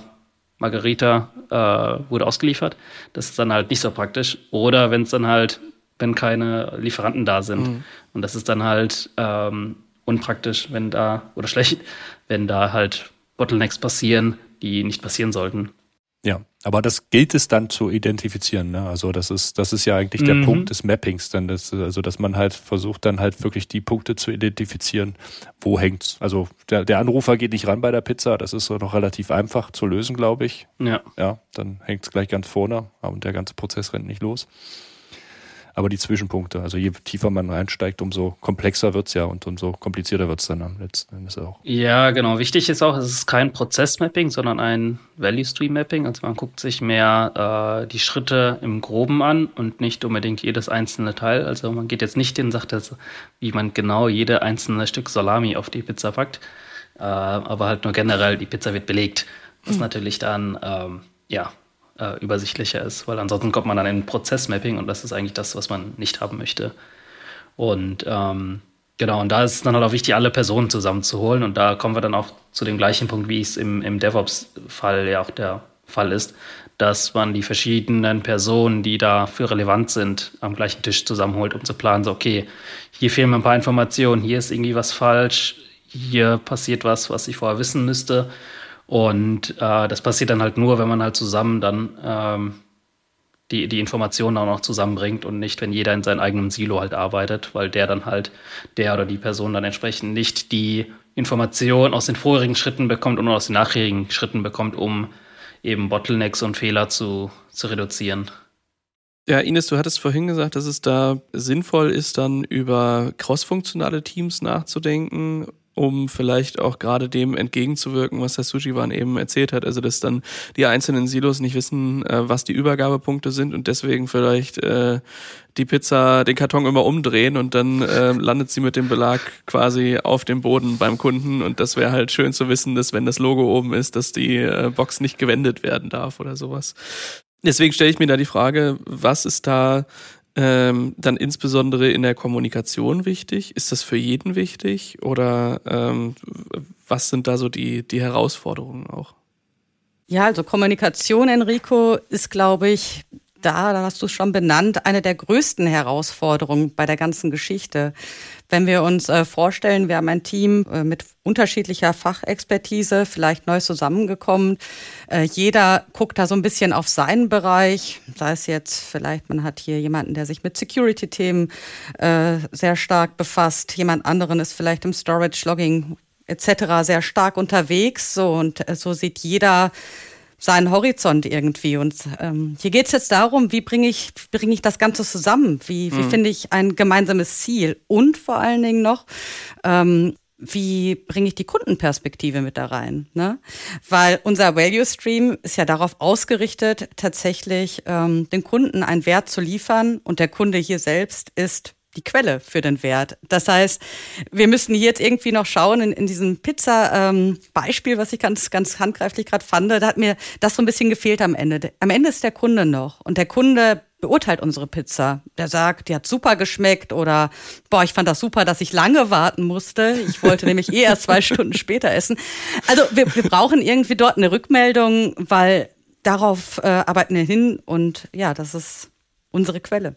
Margarita äh, wurde ausgeliefert. Das ist dann halt nicht so praktisch. Oder wenn es dann halt, wenn keine Lieferanten da sind. Mhm. Und das ist dann halt ähm, unpraktisch, wenn da, oder schlecht, wenn da halt Bottlenecks passieren, die nicht passieren sollten. Ja, aber das gilt es dann zu identifizieren, ne? Also das ist, das ist ja eigentlich der mhm. Punkt des Mappings dann, das, also dass man halt versucht, dann halt wirklich die Punkte zu identifizieren, wo hängt's. Also der, der Anrufer geht nicht ran bei der Pizza, das ist noch relativ einfach zu lösen, glaube ich. Ja. Ja, dann hängt's gleich ganz vorne und der ganze Prozess rennt nicht los. Aber die Zwischenpunkte, also je tiefer man reinsteigt, umso komplexer wird's ja und umso komplizierter wird's dann am letzten Endes auch. Ja, genau. Wichtig ist auch, es ist kein Prozessmapping, sondern ein Value-Stream-Mapping. Also man guckt sich mehr äh, die Schritte im Groben an und nicht unbedingt jedes einzelne Teil. Also man geht jetzt nicht hin und sagt, dass, wie man genau jede einzelne Stück Salami auf die Pizza packt, äh, aber halt nur generell, die Pizza wird belegt, was hm. natürlich dann, ähm, ja, Äh, übersichtlicher ist, weil ansonsten kommt man dann in Prozessmapping und das ist eigentlich das, was man nicht haben möchte. Und ähm, Genau, und da ist es dann halt auch wichtig, alle Personen zusammenzuholen. Und da kommen wir dann auch zu dem gleichen Punkt, wie es im, im DevOps-Fall ja auch der Fall ist, dass man die verschiedenen Personen, die dafür relevant sind, am gleichen Tisch zusammenholt, um zu planen, so okay, hier fehlen mir ein paar Informationen, hier ist irgendwie was falsch, hier passiert was, was ich vorher wissen müsste. Und äh, das passiert dann halt nur, wenn man halt zusammen dann ähm, die, die Informationen auch noch zusammenbringt und nicht, wenn jeder in seinem eigenen Silo halt arbeitet, weil der dann halt, der oder die Person dann entsprechend nicht die Informationen aus den vorherigen Schritten bekommt und aus den nachherigen Schritten bekommt, um eben Bottlenecks und Fehler zu, zu reduzieren. Ja, Ines, du hattest vorhin gesagt, dass es da sinnvoll ist, dann über crossfunktionale Teams nachzudenken, um vielleicht auch gerade dem entgegenzuwirken, was Herr Sujivan eben erzählt hat. Also dass dann die einzelnen Silos nicht wissen, was die Übergabepunkte sind und deswegen vielleicht äh, die Pizza, den Karton immer umdrehen und dann äh, landet sie mit dem Belag quasi auf dem Boden beim Kunden. Und das wäre halt schön zu wissen, dass wenn das Logo oben ist, dass die äh, Box nicht gewendet werden darf oder sowas. Deswegen stelle ich mir da die Frage, was ist da Ähm, dann insbesondere in der Kommunikation wichtig? Ist das für jeden wichtig? Oder ähm, was sind da so die, die Herausforderungen auch? Ja, also Kommunikation, Enrico, ist, glaube ich, da, da hast du es schon benannt, eine der größten Herausforderungen bei der ganzen Geschichte. Wenn wir uns äh, vorstellen, wir haben ein Team äh, mit unterschiedlicher Fachexpertise, vielleicht neu zusammengekommen. Äh, jeder guckt da so ein bisschen auf seinen Bereich. Sei es jetzt vielleicht, man hat hier jemanden, der sich mit Security-Themen äh, sehr stark befasst. Jemand anderen ist vielleicht im Storage, Logging et cetera sehr stark unterwegs. So, und äh, so sieht jeder seinen Horizont irgendwie. Und ähm, hier geht es jetzt darum, wie bringe ich, bringe ich das Ganze zusammen? Wie, wie mhm. finde ich ein gemeinsames Ziel? Und vor allen Dingen noch, ähm, wie bringe ich die Kundenperspektive mit da rein? Ne? Weil unser Value Stream ist ja darauf ausgerichtet, tatsächlich ähm, den Kunden einen Wert zu liefern. Und der Kunde hier selbst ist die Quelle für den Wert. Das heißt, wir müssen hier jetzt irgendwie noch schauen, in, in diesem Pizza-Beispiel, ähm, was ich ganz ganz handgreiflich gerade fand, da hat mir das so ein bisschen gefehlt am Ende. Am Ende ist der Kunde noch und der Kunde beurteilt unsere Pizza. Der sagt, die hat super geschmeckt oder boah, ich fand das super, dass ich lange warten musste. Ich wollte nämlich eh erst zwei Stunden später essen. Also wir, wir brauchen irgendwie dort eine Rückmeldung, weil darauf äh, arbeiten wir hin und ja, das ist unsere Quelle.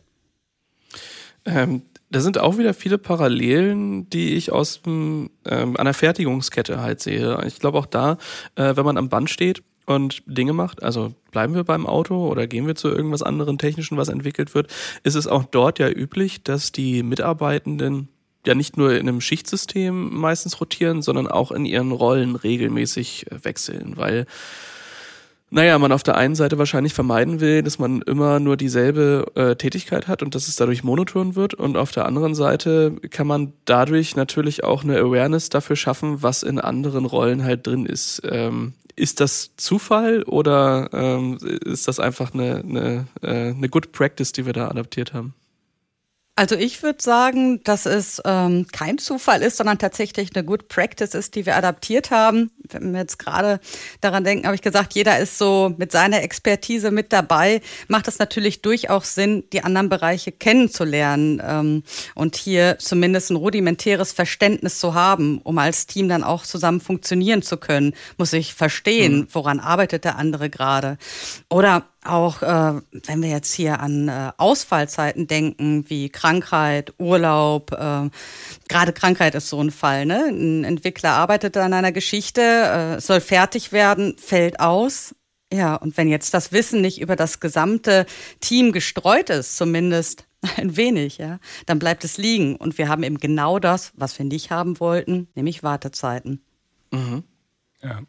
Ähm, da sind auch wieder viele Parallelen, die ich aus ähm, einer Fertigungskette halt sehe. Ich glaube auch da, äh, wenn man am Band steht und Dinge macht, also bleiben wir beim Auto oder gehen wir zu irgendwas anderem Technischen, was entwickelt wird, ist es auch dort ja üblich, dass die Mitarbeitenden ja nicht nur in einem Schichtsystem meistens rotieren, sondern auch in ihren Rollen regelmäßig wechseln, weil Naja, man auf der einen Seite wahrscheinlich vermeiden will, dass man immer nur dieselbe äh, Tätigkeit hat und dass es dadurch monoton wird. Und auf der anderen Seite kann man dadurch natürlich auch eine Awareness dafür schaffen, was in anderen Rollen halt drin ist. Ähm, ist das Zufall oder ähm, ist das einfach eine, eine, äh, eine Good Practice, die wir da adaptiert haben? Also ich würde sagen, dass es ähm, kein Zufall ist, sondern tatsächlich eine Good Practice ist, die wir adaptiert haben. Wenn wir jetzt gerade daran denken, habe ich gesagt, jeder ist so mit seiner Expertise mit dabei, macht es natürlich durchaus Sinn, die anderen Bereiche kennenzulernen ähm, und hier zumindest ein rudimentäres Verständnis zu haben, um als Team dann auch zusammen funktionieren zu können. Muss ich verstehen, hm. woran arbeitet der andere gerade? Oder auch äh, wenn wir jetzt hier an äh, Ausfallzeiten denken, wie Krankheit, Urlaub, äh, gerade Krankheit ist so ein Fall, ne? Ein Entwickler arbeitet an einer Geschichte, äh, soll fertig werden, fällt aus. Ja, und wenn jetzt das Wissen nicht über das gesamte Team gestreut ist, zumindest ein wenig, ja, dann bleibt es liegen. Und wir haben eben genau das, was wir nicht haben wollten, nämlich Wartezeiten. Mhm. Ja,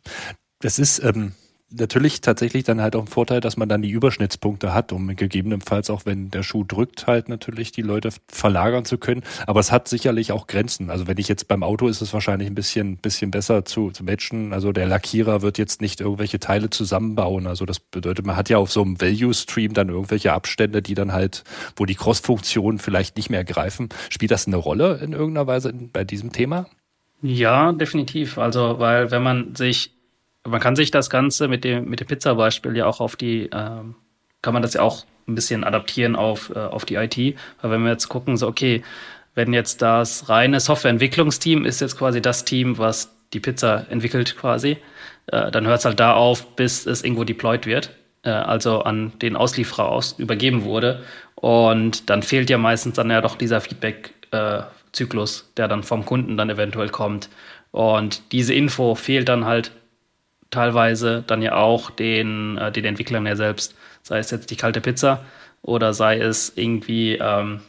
das ist Ähm natürlich tatsächlich dann halt auch ein Vorteil, dass man dann die Überschnittspunkte hat, um gegebenenfalls auch, wenn der Schuh drückt, halt natürlich die Leute verlagern zu können. Aber es hat sicherlich auch Grenzen. Also wenn ich jetzt beim Auto, ist es wahrscheinlich ein bisschen bisschen besser zu, zu matchen. Also der Lackierer wird jetzt nicht irgendwelche Teile zusammenbauen. Also das bedeutet, man hat ja auf so einem Value-Stream dann irgendwelche Abstände, die dann halt, wo die Cross-Funktionen vielleicht nicht mehr greifen. Spielt das eine Rolle in irgendeiner Weise bei diesem Thema? Ja, definitiv. Also weil wenn man sich Man kann sich das Ganze mit dem, mit dem Pizza-Beispiel ja auch auf die, ähm, kann man das ja auch ein bisschen adaptieren auf, äh, auf die I T. Weil wenn wir jetzt gucken, so okay, wenn jetzt das reine Softwareentwicklungsteam ist jetzt quasi das Team, was die Pizza entwickelt quasi, äh, dann hört es halt da auf, bis es irgendwo deployed wird, äh, also an den Auslieferer aus, übergeben wurde. Und dann fehlt ja meistens dann ja doch dieser Feedback-Zyklus, äh, der dann vom Kunden dann eventuell kommt. Und diese Info fehlt dann halt teilweise dann ja auch den, äh, den Entwicklern ja selbst. Sei es jetzt die kalte Pizza oder sei es irgendwie, ähm,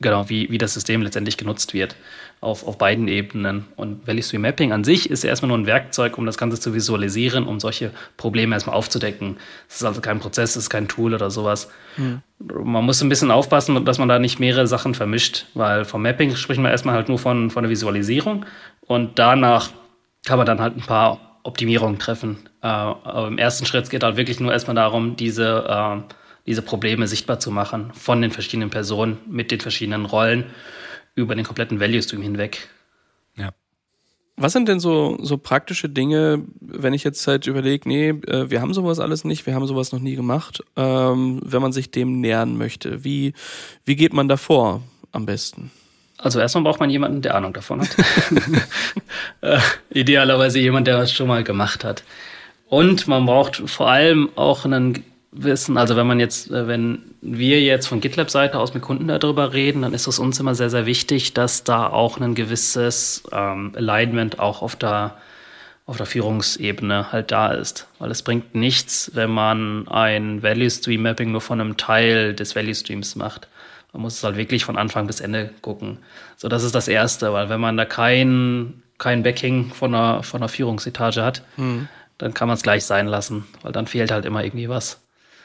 genau, wie, wie das System letztendlich genutzt wird auf, auf beiden Ebenen. Und Value Stream Mapping an sich ist ja erstmal nur ein Werkzeug, um das Ganze zu visualisieren, um solche Probleme erstmal aufzudecken. Es ist also kein Prozess, es ist kein Tool oder sowas. Ja. Man muss ein bisschen aufpassen, dass man da nicht mehrere Sachen vermischt, weil vom Mapping sprechen wir erstmal halt nur von, von der Visualisierung und danach kann man dann halt ein paar Optimierungen treffen. Äh, aber im ersten Schritt geht halt wirklich nur erstmal darum, diese, äh, diese Probleme sichtbar zu machen von den verschiedenen Personen mit den verschiedenen Rollen über den kompletten Value Stream hinweg. Ja. Was sind denn so, so praktische Dinge, wenn ich jetzt halt überlege, nee, wir haben sowas alles nicht, wir haben sowas noch nie gemacht, ähm, wenn man sich dem nähern möchte? Wie, wie geht man da vor am besten? Also erstmal braucht man jemanden, der Ahnung davon hat. äh, idealerweise jemand, der das schon mal gemacht hat. Und man braucht vor allem auch einen Wissen, also wenn man jetzt, wenn wir jetzt von GitLab-Seite aus mit Kunden darüber reden, dann ist es uns immer sehr, sehr wichtig, dass da auch ein gewisses ähm, Alignment auch auf der, auf der Führungsebene halt da ist. Weil es bringt nichts, wenn man ein Value-Stream-Mapping nur von einem Teil des Value-Streams macht. Man muss es halt wirklich von Anfang bis Ende gucken. So, das ist das Erste, weil wenn man da kein, kein Backing von einer, von einer Führungsetage hat, mhm. dann kann man es gleich sein lassen, weil dann fehlt halt immer irgendwie was.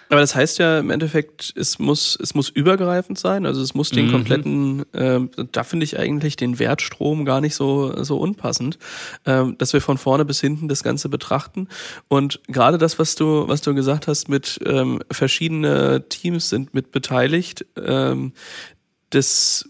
Aber das heißt ja im Endeffekt, es muss, es muss übergreifend sein, also es muss den mhm. kompletten, äh, da finde ich eigentlich den Wertstrom gar nicht so, so unpassend, äh, dass wir von vorne bis hinten das Ganze betrachten. Und gerade das, was du, was du gesagt hast, mit ähm, verschiedene Teams sind mit beteiligt, ähm, das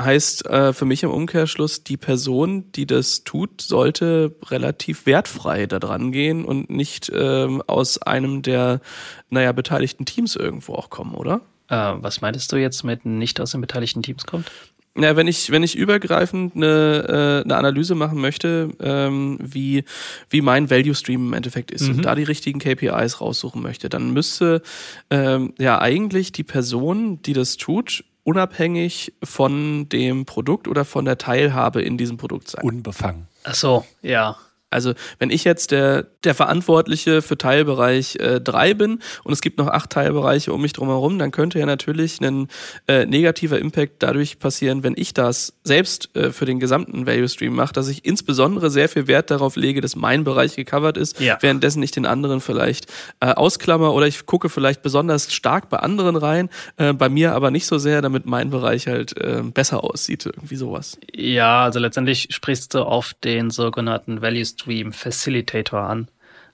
heißt äh, für mich im Umkehrschluss, die Person, die das tut, sollte relativ wertfrei da dran gehen und nicht ähm, aus einem der, naja, beteiligten Teams irgendwo auch kommen, oder? Äh, was meintest du jetzt mit nicht aus den beteiligten Teams kommt? Ja, wenn ich wenn ich übergreifend eine, äh, eine Analyse machen möchte, ähm, wie wie mein Value Stream im Endeffekt ist mhm. und da die richtigen K P Is raussuchen möchte, dann müsste ähm, ja eigentlich die Person, die das tut, unabhängig von dem Produkt oder von der Teilhabe in diesem Produkt sein. Unbefangen. Ach so, ja. Also wenn ich jetzt der, der Verantwortliche für Teilbereich äh, drei bin und es gibt noch acht Teilbereiche um mich drumherum, dann könnte ja natürlich ein äh, negativer Impact dadurch passieren, wenn ich das selbst äh, für den gesamten Value Stream mache, dass ich insbesondere sehr viel Wert darauf lege, dass mein Bereich gecovert ist, ja. währenddessen ich den anderen vielleicht äh, ausklammer oder ich gucke vielleicht besonders stark bei anderen rein, äh, bei mir aber nicht so sehr, damit mein Bereich halt äh, besser aussieht, irgendwie sowas. Ja, also letztendlich sprichst du auf den sogenannten Value Stream Stream Facilitator an,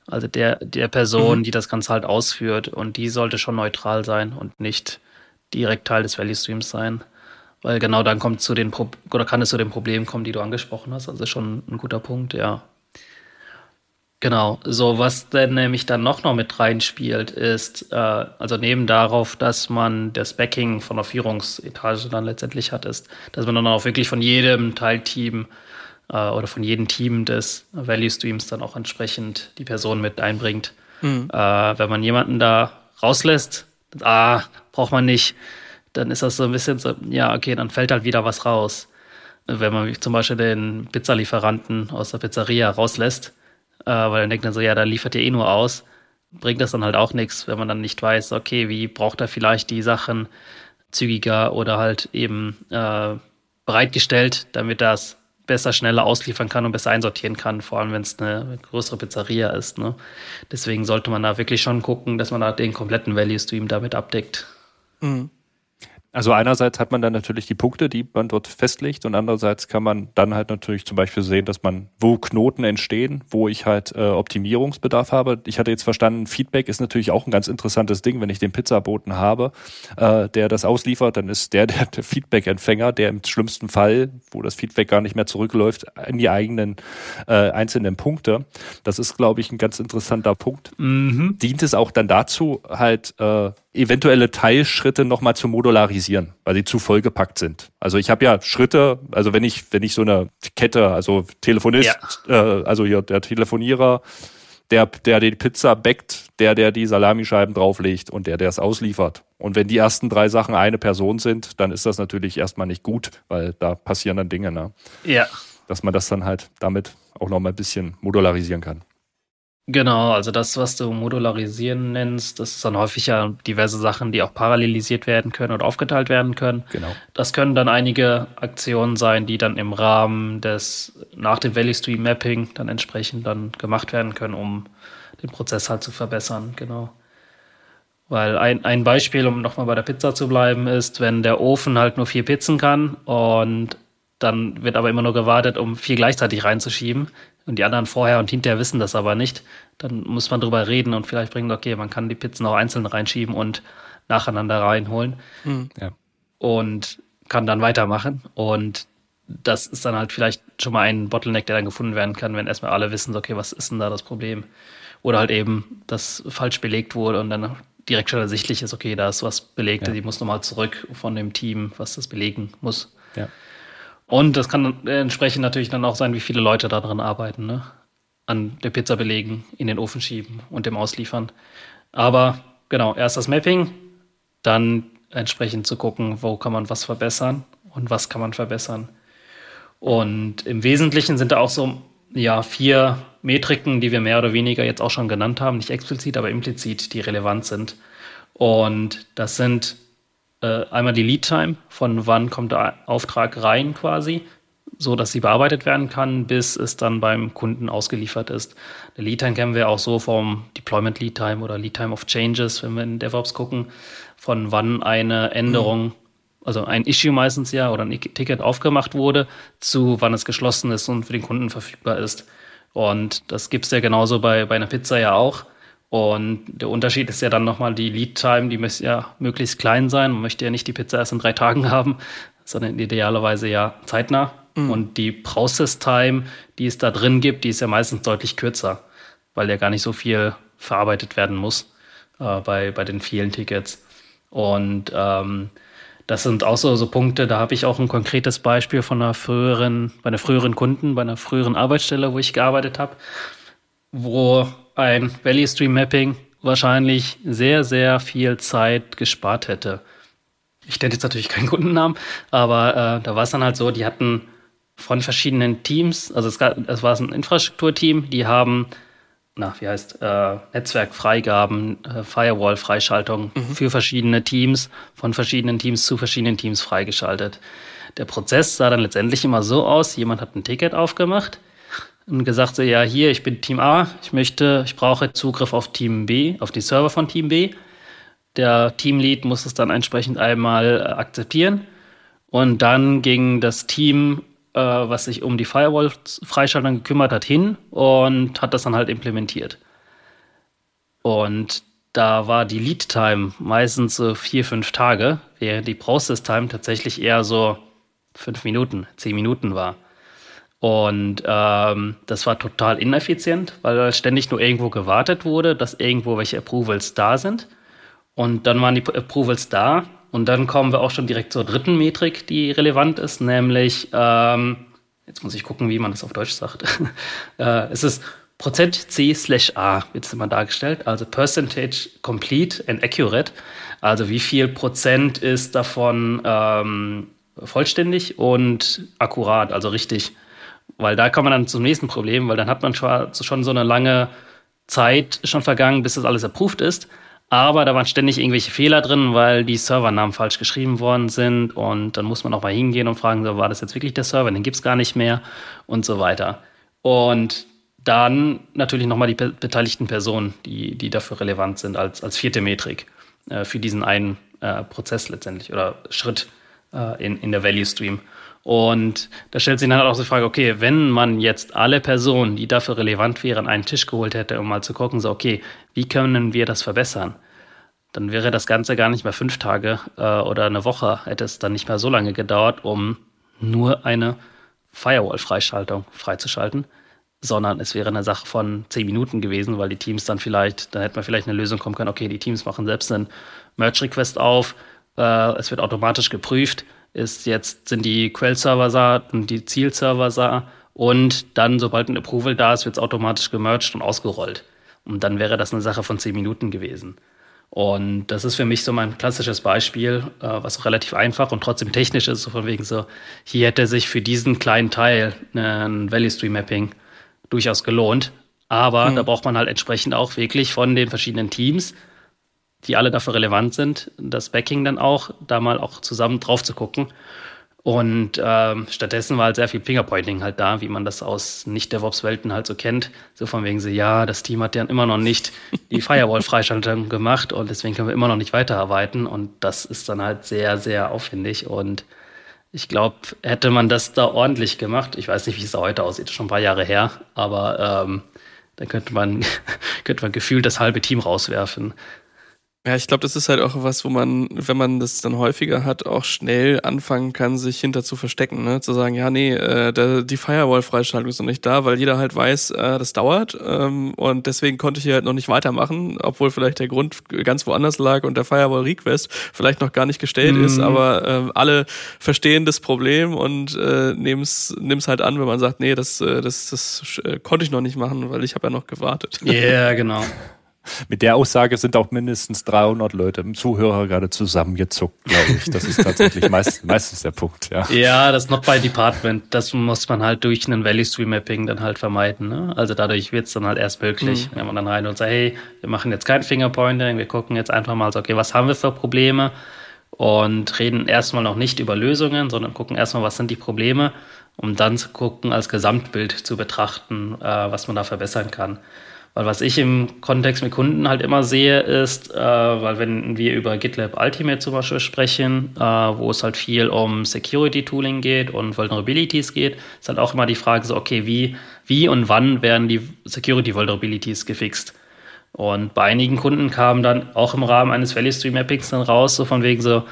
also der, der Person, mhm. die das Ganze halt ausführt und die sollte schon neutral sein und nicht direkt Teil des Value Streams sein, weil genau dann kommt zu den Pro- oder kann es zu den Problemen kommen, die du angesprochen hast, also schon ein guter Punkt, ja. Genau, so was denn nämlich dann noch, noch mit reinspielt ist, äh, also neben darauf, dass man das Backing von der Führungsetage dann letztendlich hat, ist, dass man dann auch wirklich von jedem Teilteam oder von jedem Team des Value Streams dann auch entsprechend die Person mit einbringt. Mhm. Äh, wenn man jemanden da rauslässt, ah, braucht man nicht, dann ist das so ein bisschen so, ja, okay, dann fällt halt wieder was raus. Wenn man zum Beispiel den Pizzalieferanten aus der Pizzeria rauslässt, äh, weil dann denkt man so, ja, da liefert ihr eh nur aus, bringt das dann halt auch nichts, wenn man dann nicht weiß, okay, wie braucht er vielleicht die Sachen zügiger oder halt eben äh, bereitgestellt, damit das besser, schneller ausliefern kann und besser einsortieren kann, vor allem wenn es eine größere Pizzeria ist. Ne? Deswegen sollte man da wirklich schon gucken, dass man da den kompletten Value Stream damit abdeckt. Mhm. Also einerseits hat man dann natürlich die Punkte, die man dort festlegt und andererseits kann man dann halt natürlich zum Beispiel sehen, dass man, wo Knoten entstehen, wo ich halt äh, Optimierungsbedarf habe. Ich hatte jetzt verstanden, Feedback ist natürlich auch ein ganz interessantes Ding. Wenn ich den Pizzaboten habe, äh, der das ausliefert, dann ist der der, der Feedback-Empfänger, der im schlimmsten Fall, wo das Feedback gar nicht mehr zurückläuft, in die eigenen äh, einzelnen Punkte. Das ist, glaube ich, ein ganz interessanter Punkt. Mhm. Dient es auch dann dazu, halt äh, eventuelle Teilschritte nochmal zu modularisieren, weil sie zu vollgepackt sind. Also ich habe ja Schritte, also wenn ich wenn ich so eine Kette, also Telefonist, ja. äh, also hier der Telefonierer, der der die Pizza backt, der der die Salamischeiben drauflegt und der der es ausliefert. Und wenn die ersten drei Sachen eine Person sind, dann ist das natürlich erstmal nicht gut, weil da passieren dann Dinge, ne? Ja. Dass man das dann halt damit auch nochmal ein bisschen modularisieren kann. Genau, also das, was du modularisieren nennst, das ist dann häufig ja diverse Sachen, die auch parallelisiert werden können und aufgeteilt werden können. Genau. Das können dann einige Aktionen sein, die dann im Rahmen des, nach dem Value Stream Mapping dann entsprechend dann gemacht werden können, um den Prozess halt zu verbessern, genau. Weil ein, ein Beispiel, um nochmal bei der Pizza zu bleiben, ist, wenn der Ofen halt nur vier Pizzen kann und dann wird aber immer nur gewartet, um vier gleichzeitig reinzuschieben. Und die anderen vorher und hinterher wissen das aber nicht. Dann muss man drüber reden und vielleicht bringen, okay, man kann die Pizzen auch einzeln reinschieben und nacheinander reinholen. Mhm. Ja. Und kann dann weitermachen. Und das ist dann halt vielleicht schon mal ein Bottleneck, der dann gefunden werden kann, wenn erstmal alle wissen, okay, was ist denn da das Problem? Oder halt eben, dass falsch belegt wurde und dann direkt schon ersichtlich ist, okay, da ist was belegt, ja. Die muss nochmal zurück von dem Team, was das belegen muss. Ja. Und das kann entsprechend natürlich dann auch sein, wie viele Leute da dran arbeiten, ne? An der Pizza belegen, in den Ofen schieben und dem ausliefern. Aber genau, erst das Mapping, dann entsprechend zu gucken, wo kann man was verbessern und was kann man verbessern. Und im Wesentlichen sind da auch so ja, vier Metriken, die wir mehr oder weniger jetzt auch schon genannt haben, nicht explizit, aber implizit, die relevant sind. Und das sind einmal die Lead-Time, von wann kommt der Auftrag rein quasi, so dass sie bearbeitet werden kann, bis es dann beim Kunden ausgeliefert ist. Der Lead-Time kennen wir auch so vom Deployment-Lead-Time oder Lead-Time of Changes, wenn wir in DevOps gucken, von wann eine Änderung, also ein Issue meistens ja oder ein Ticket aufgemacht wurde, zu wann es geschlossen ist und für den Kunden verfügbar ist. Und das gibt es ja genauso bei, bei einer Pizza ja auch. Und der Unterschied ist ja dann nochmal die Lead-Time, die muss ja möglichst klein sein. Man möchte ja nicht die Pizza erst in drei Tagen haben, sondern idealerweise ja zeitnah. Mhm. Und die Process-Time, die es da drin gibt, die ist ja meistens deutlich kürzer, weil ja gar nicht so viel verarbeitet werden muss äh, bei, bei den vielen Tickets. Und ähm, das sind auch so, so Punkte, da habe ich auch ein konkretes Beispiel von einer früheren, bei einer früheren Kunden, bei einer früheren Arbeitsstelle, wo ich gearbeitet habe, wo ein Value Stream Mapping wahrscheinlich sehr, sehr viel Zeit gespart hätte. Ich nenne jetzt natürlich keinen Kundennamen, aber äh, da war es dann halt so, die hatten von verschiedenen Teams, also es, gab, es war ein Infrastrukturteam, die haben, na, wie heißt, äh, Netzwerkfreigaben, äh, Firewall-Freischaltung mhm. für verschiedene Teams, von verschiedenen Teams zu verschiedenen Teams freigeschaltet. Der Prozess sah dann letztendlich immer so aus, jemand hat ein Ticket aufgemacht, und gesagt, so, ja, hier, ich bin Team A, ich möchte, ich brauche Zugriff auf Team B, auf die Server von Team B. Der Teamlead muss es dann entsprechend einmal akzeptieren. Und dann ging das Team, äh, was sich um die Firewall-Freischaltung gekümmert hat, hin und hat das dann halt implementiert. Und da war die Lead-Time meistens so vier, fünf Tage, während die Process-Time tatsächlich eher so fünf Minuten, zehn Minuten war. Und ähm, das war total ineffizient, weil ständig nur irgendwo gewartet wurde, dass irgendwo welche Approvals da sind. Und dann waren die Approvals da. Und dann kommen wir auch schon direkt zur dritten Metrik, die relevant ist, nämlich, ähm, jetzt muss ich gucken, wie man das auf Deutsch sagt. äh, es ist Prozent C slash A, wird es immer dargestellt, also Percentage Complete and Accurate. Also wie viel Prozent ist davon ähm, vollständig und akkurat, also richtig. Weil da kommt man dann zum nächsten Problem, weil dann hat man schon so eine lange Zeit schon vergangen, bis das alles approved ist. Aber da waren ständig irgendwelche Fehler drin, weil die Servernamen falsch geschrieben worden sind. Und dann muss man auch mal hingehen und fragen, war das jetzt wirklich der Server? Den gibt es gar nicht mehr und so weiter. Und dann natürlich nochmal die beteiligten Personen, die, die dafür relevant sind als, als vierte Metrik äh, für diesen einen äh, Prozess letztendlich oder Schritt äh, in, in der Value Stream. Und da stellt sich dann halt auch die Frage, okay, wenn man jetzt alle Personen, die dafür relevant wären, einen Tisch geholt hätte, um mal zu gucken, so okay, wie können wir das verbessern? Dann wäre das Ganze gar nicht mehr fünf Tage äh, oder eine Woche, hätte es dann nicht mehr so lange gedauert, um nur eine Firewall-Freischaltung freizuschalten, sondern es wäre eine Sache von zehn Minuten gewesen, weil die Teams dann vielleicht, dann hätte man vielleicht eine Lösung kommen können, okay, die Teams machen selbst einen Merge-Request auf, äh, es wird automatisch geprüft, ist jetzt sind die Quellserver da und die Zielserver da und dann, sobald ein Approval da ist, wird es automatisch gemerged und ausgerollt. Und dann wäre das eine Sache von zehn Minuten gewesen. Und das ist für mich so mein klassisches Beispiel, äh, was auch relativ einfach und trotzdem technisch ist, so von wegen so, hier hätte sich für diesen kleinen Teil ein Value Stream Mapping durchaus gelohnt, aber mhm. da braucht man halt entsprechend auch wirklich von den verschiedenen Teams, die alle dafür relevant sind, das Backing dann auch, da mal auch zusammen drauf zu gucken. Und äh, stattdessen war halt sehr viel Fingerpointing halt da, wie man das aus Nicht-DevOps-Welten halt so kennt. So von wegen so, ja, das Team hat ja immer noch nicht die Firewall-Freischaltung gemacht und deswegen können wir immer noch nicht weiterarbeiten. Und das ist dann halt sehr, sehr aufwendig. Und ich glaube, hätte man das da ordentlich gemacht, ich weiß nicht, wie es da heute aussieht, schon ein paar Jahre her, aber ähm, dann könnte man, könnte man gefühlt das halbe Team rauswerfen. Ja, ich glaube, das ist halt auch was, wo man, wenn man das dann häufiger hat, auch schnell anfangen kann, sich hinter zu verstecken, ne? Zu sagen, ja, nee, äh, der, die Firewall-Freischaltung ist noch nicht da, weil jeder halt weiß, äh, das dauert ähm, und deswegen konnte ich hier halt noch nicht weitermachen, obwohl vielleicht der Grund ganz woanders lag und der Firewall-Request vielleicht noch gar nicht gestellt mhm. ist, aber äh, alle verstehen das Problem und äh, nehmen es halt an, wenn man sagt, nee, das, äh, das, das äh, konnte ich noch nicht machen, weil ich habe ja noch gewartet. Ja, yeah, genau. Mit der Aussage sind auch mindestens dreihundert Leute im Zuhörer gerade zusammengezuckt, glaube ich. Das ist tatsächlich meist, meistens der Punkt, ja. Ja, das noch bei Department. Das muss man halt durch einen Value Stream Mapping dann halt vermeiden, ne? Also dadurch wird es dann halt erst möglich, mhm. wenn man dann rein und sagt, hey, wir machen jetzt kein Fingerpointing, wir gucken jetzt einfach mal so, okay, was haben wir für Probleme? Und reden erstmal noch nicht über Lösungen, sondern gucken erstmal, was sind die Probleme, um dann zu gucken, als Gesamtbild zu betrachten, äh, was man da verbessern kann. Weil was ich im Kontext mit Kunden halt immer sehe, ist, äh, weil wenn wir über GitLab Ultimate zum Beispiel sprechen, äh, wo es halt viel um Security-Tooling geht und Vulnerabilities geht, ist halt auch immer die Frage so, okay, wie, wie und wann werden die Security-Vulnerabilities gefixt? Und bei einigen Kunden kam dann auch im Rahmen eines Value Stream Mappings dann raus, so von wegen so,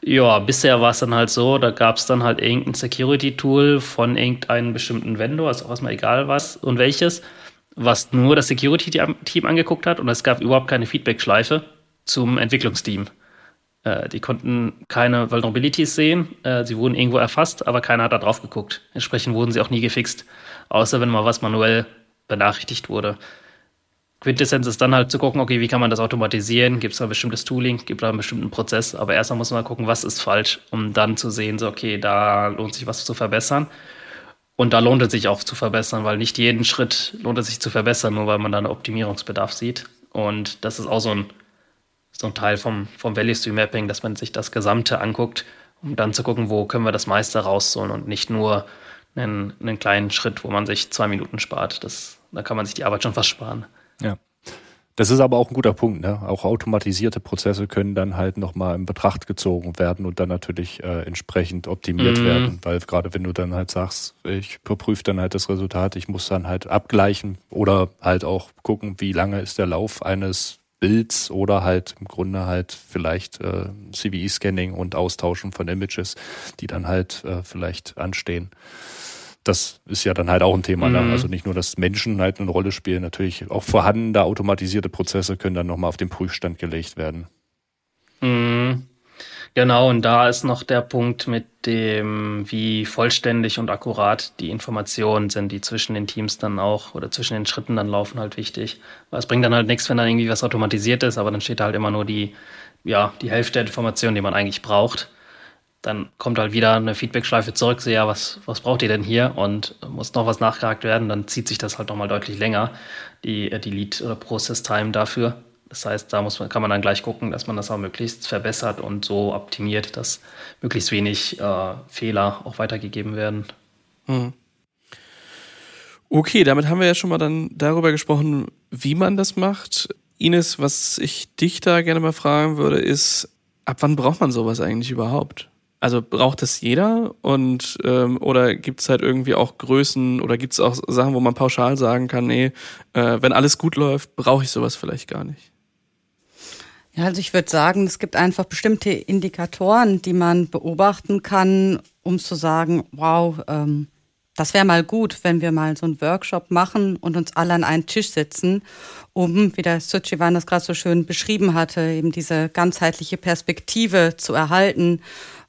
ja, bisher war es dann halt so, da gab es dann halt irgendein Security-Tool von irgendeinem bestimmten Vendor, also auch erstmal egal was und welches, was nur das Security-Team angeguckt hat und es gab überhaupt keine Feedback-Schleife zum Entwicklungsteam. Äh, die konnten keine Vulnerabilities sehen, äh, sie wurden irgendwo erfasst, aber keiner hat da drauf geguckt. Entsprechend wurden sie auch nie gefixt, außer wenn mal was manuell benachrichtigt wurde. Quintessenz ist dann halt zu gucken, okay, wie kann man das automatisieren, gibt es da ein bestimmtes Tooling, gibt da einen bestimmten Prozess, aber erstmal muss man gucken, was ist falsch, um dann zu sehen, so okay, da lohnt sich was zu verbessern. Und da lohnt es sich auch zu verbessern, weil nicht jeden Schritt lohnt es sich zu verbessern, nur weil man da einen Optimierungsbedarf sieht. Und das ist auch so ein, so ein Teil vom, vom Value Stream Mapping, dass man sich das Gesamte anguckt, um dann zu gucken, wo können wir das meiste rausholen und nicht nur einen, einen kleinen Schritt, wo man sich zwei Minuten spart. Das, da kann man sich die Arbeit schon fast sparen. Ja. Das ist aber auch ein guter Punkt, ne? Auch automatisierte Prozesse können dann halt nochmal in Betracht gezogen werden und dann natürlich äh, entsprechend optimiert mm. werden, weil gerade wenn du dann halt sagst, ich überprüfe dann halt das Resultat, ich muss dann halt abgleichen oder halt auch gucken, wie lange ist der Lauf eines Builds oder halt im Grunde halt vielleicht äh, C V E-Scanning und Austauschen von Images, die dann halt äh, vielleicht anstehen. Das ist ja dann halt auch ein Thema. Mhm. Ne? Also nicht nur, dass Menschen halt eine Rolle spielen, natürlich auch vorhandene automatisierte Prozesse können dann nochmal auf den Prüfstand gelegt werden. Mhm. Genau, und da ist noch der Punkt mit dem, wie vollständig und akkurat die Informationen sind, die zwischen den Teams dann auch oder zwischen den Schritten dann laufen, halt wichtig. Weil es bringt dann halt nichts, wenn dann irgendwie was automatisiert ist, aber dann steht da halt immer nur die, ja, die Hälfte der Informationen, die man eigentlich braucht. Dann kommt halt wieder eine Feedback-Schleife zurück, so ja, was, was braucht ihr denn hier? Und muss noch was nachgehakt werden, dann zieht sich das halt nochmal deutlich länger, die, die Lead- oder Process-Time dafür. Das heißt, da muss man, kann man dann gleich gucken, dass man das auch möglichst verbessert und so optimiert, dass möglichst wenig äh, Fehler auch weitergegeben werden. Hm. Okay, damit haben wir ja schon mal dann darüber gesprochen, wie man das macht. Ines, was ich dich da gerne mal fragen würde, ist, ab wann braucht man sowas eigentlich überhaupt? Also braucht das jeder und ähm, oder gibt es halt irgendwie auch Größen oder gibt es auch Sachen, wo man pauschal sagen kann, nee, äh, wenn alles gut läuft, brauche ich sowas vielleicht gar nicht? Ja, also ich würde sagen, es gibt einfach bestimmte Indikatoren, die man beobachten kann, um zu sagen, wow, ähm, Das wäre mal gut, wenn wir mal so einen Workshop machen und uns alle an einen Tisch setzen, um, wie der Sütjevan das gerade so schön beschrieben hatte, eben diese ganzheitliche Perspektive zu erhalten,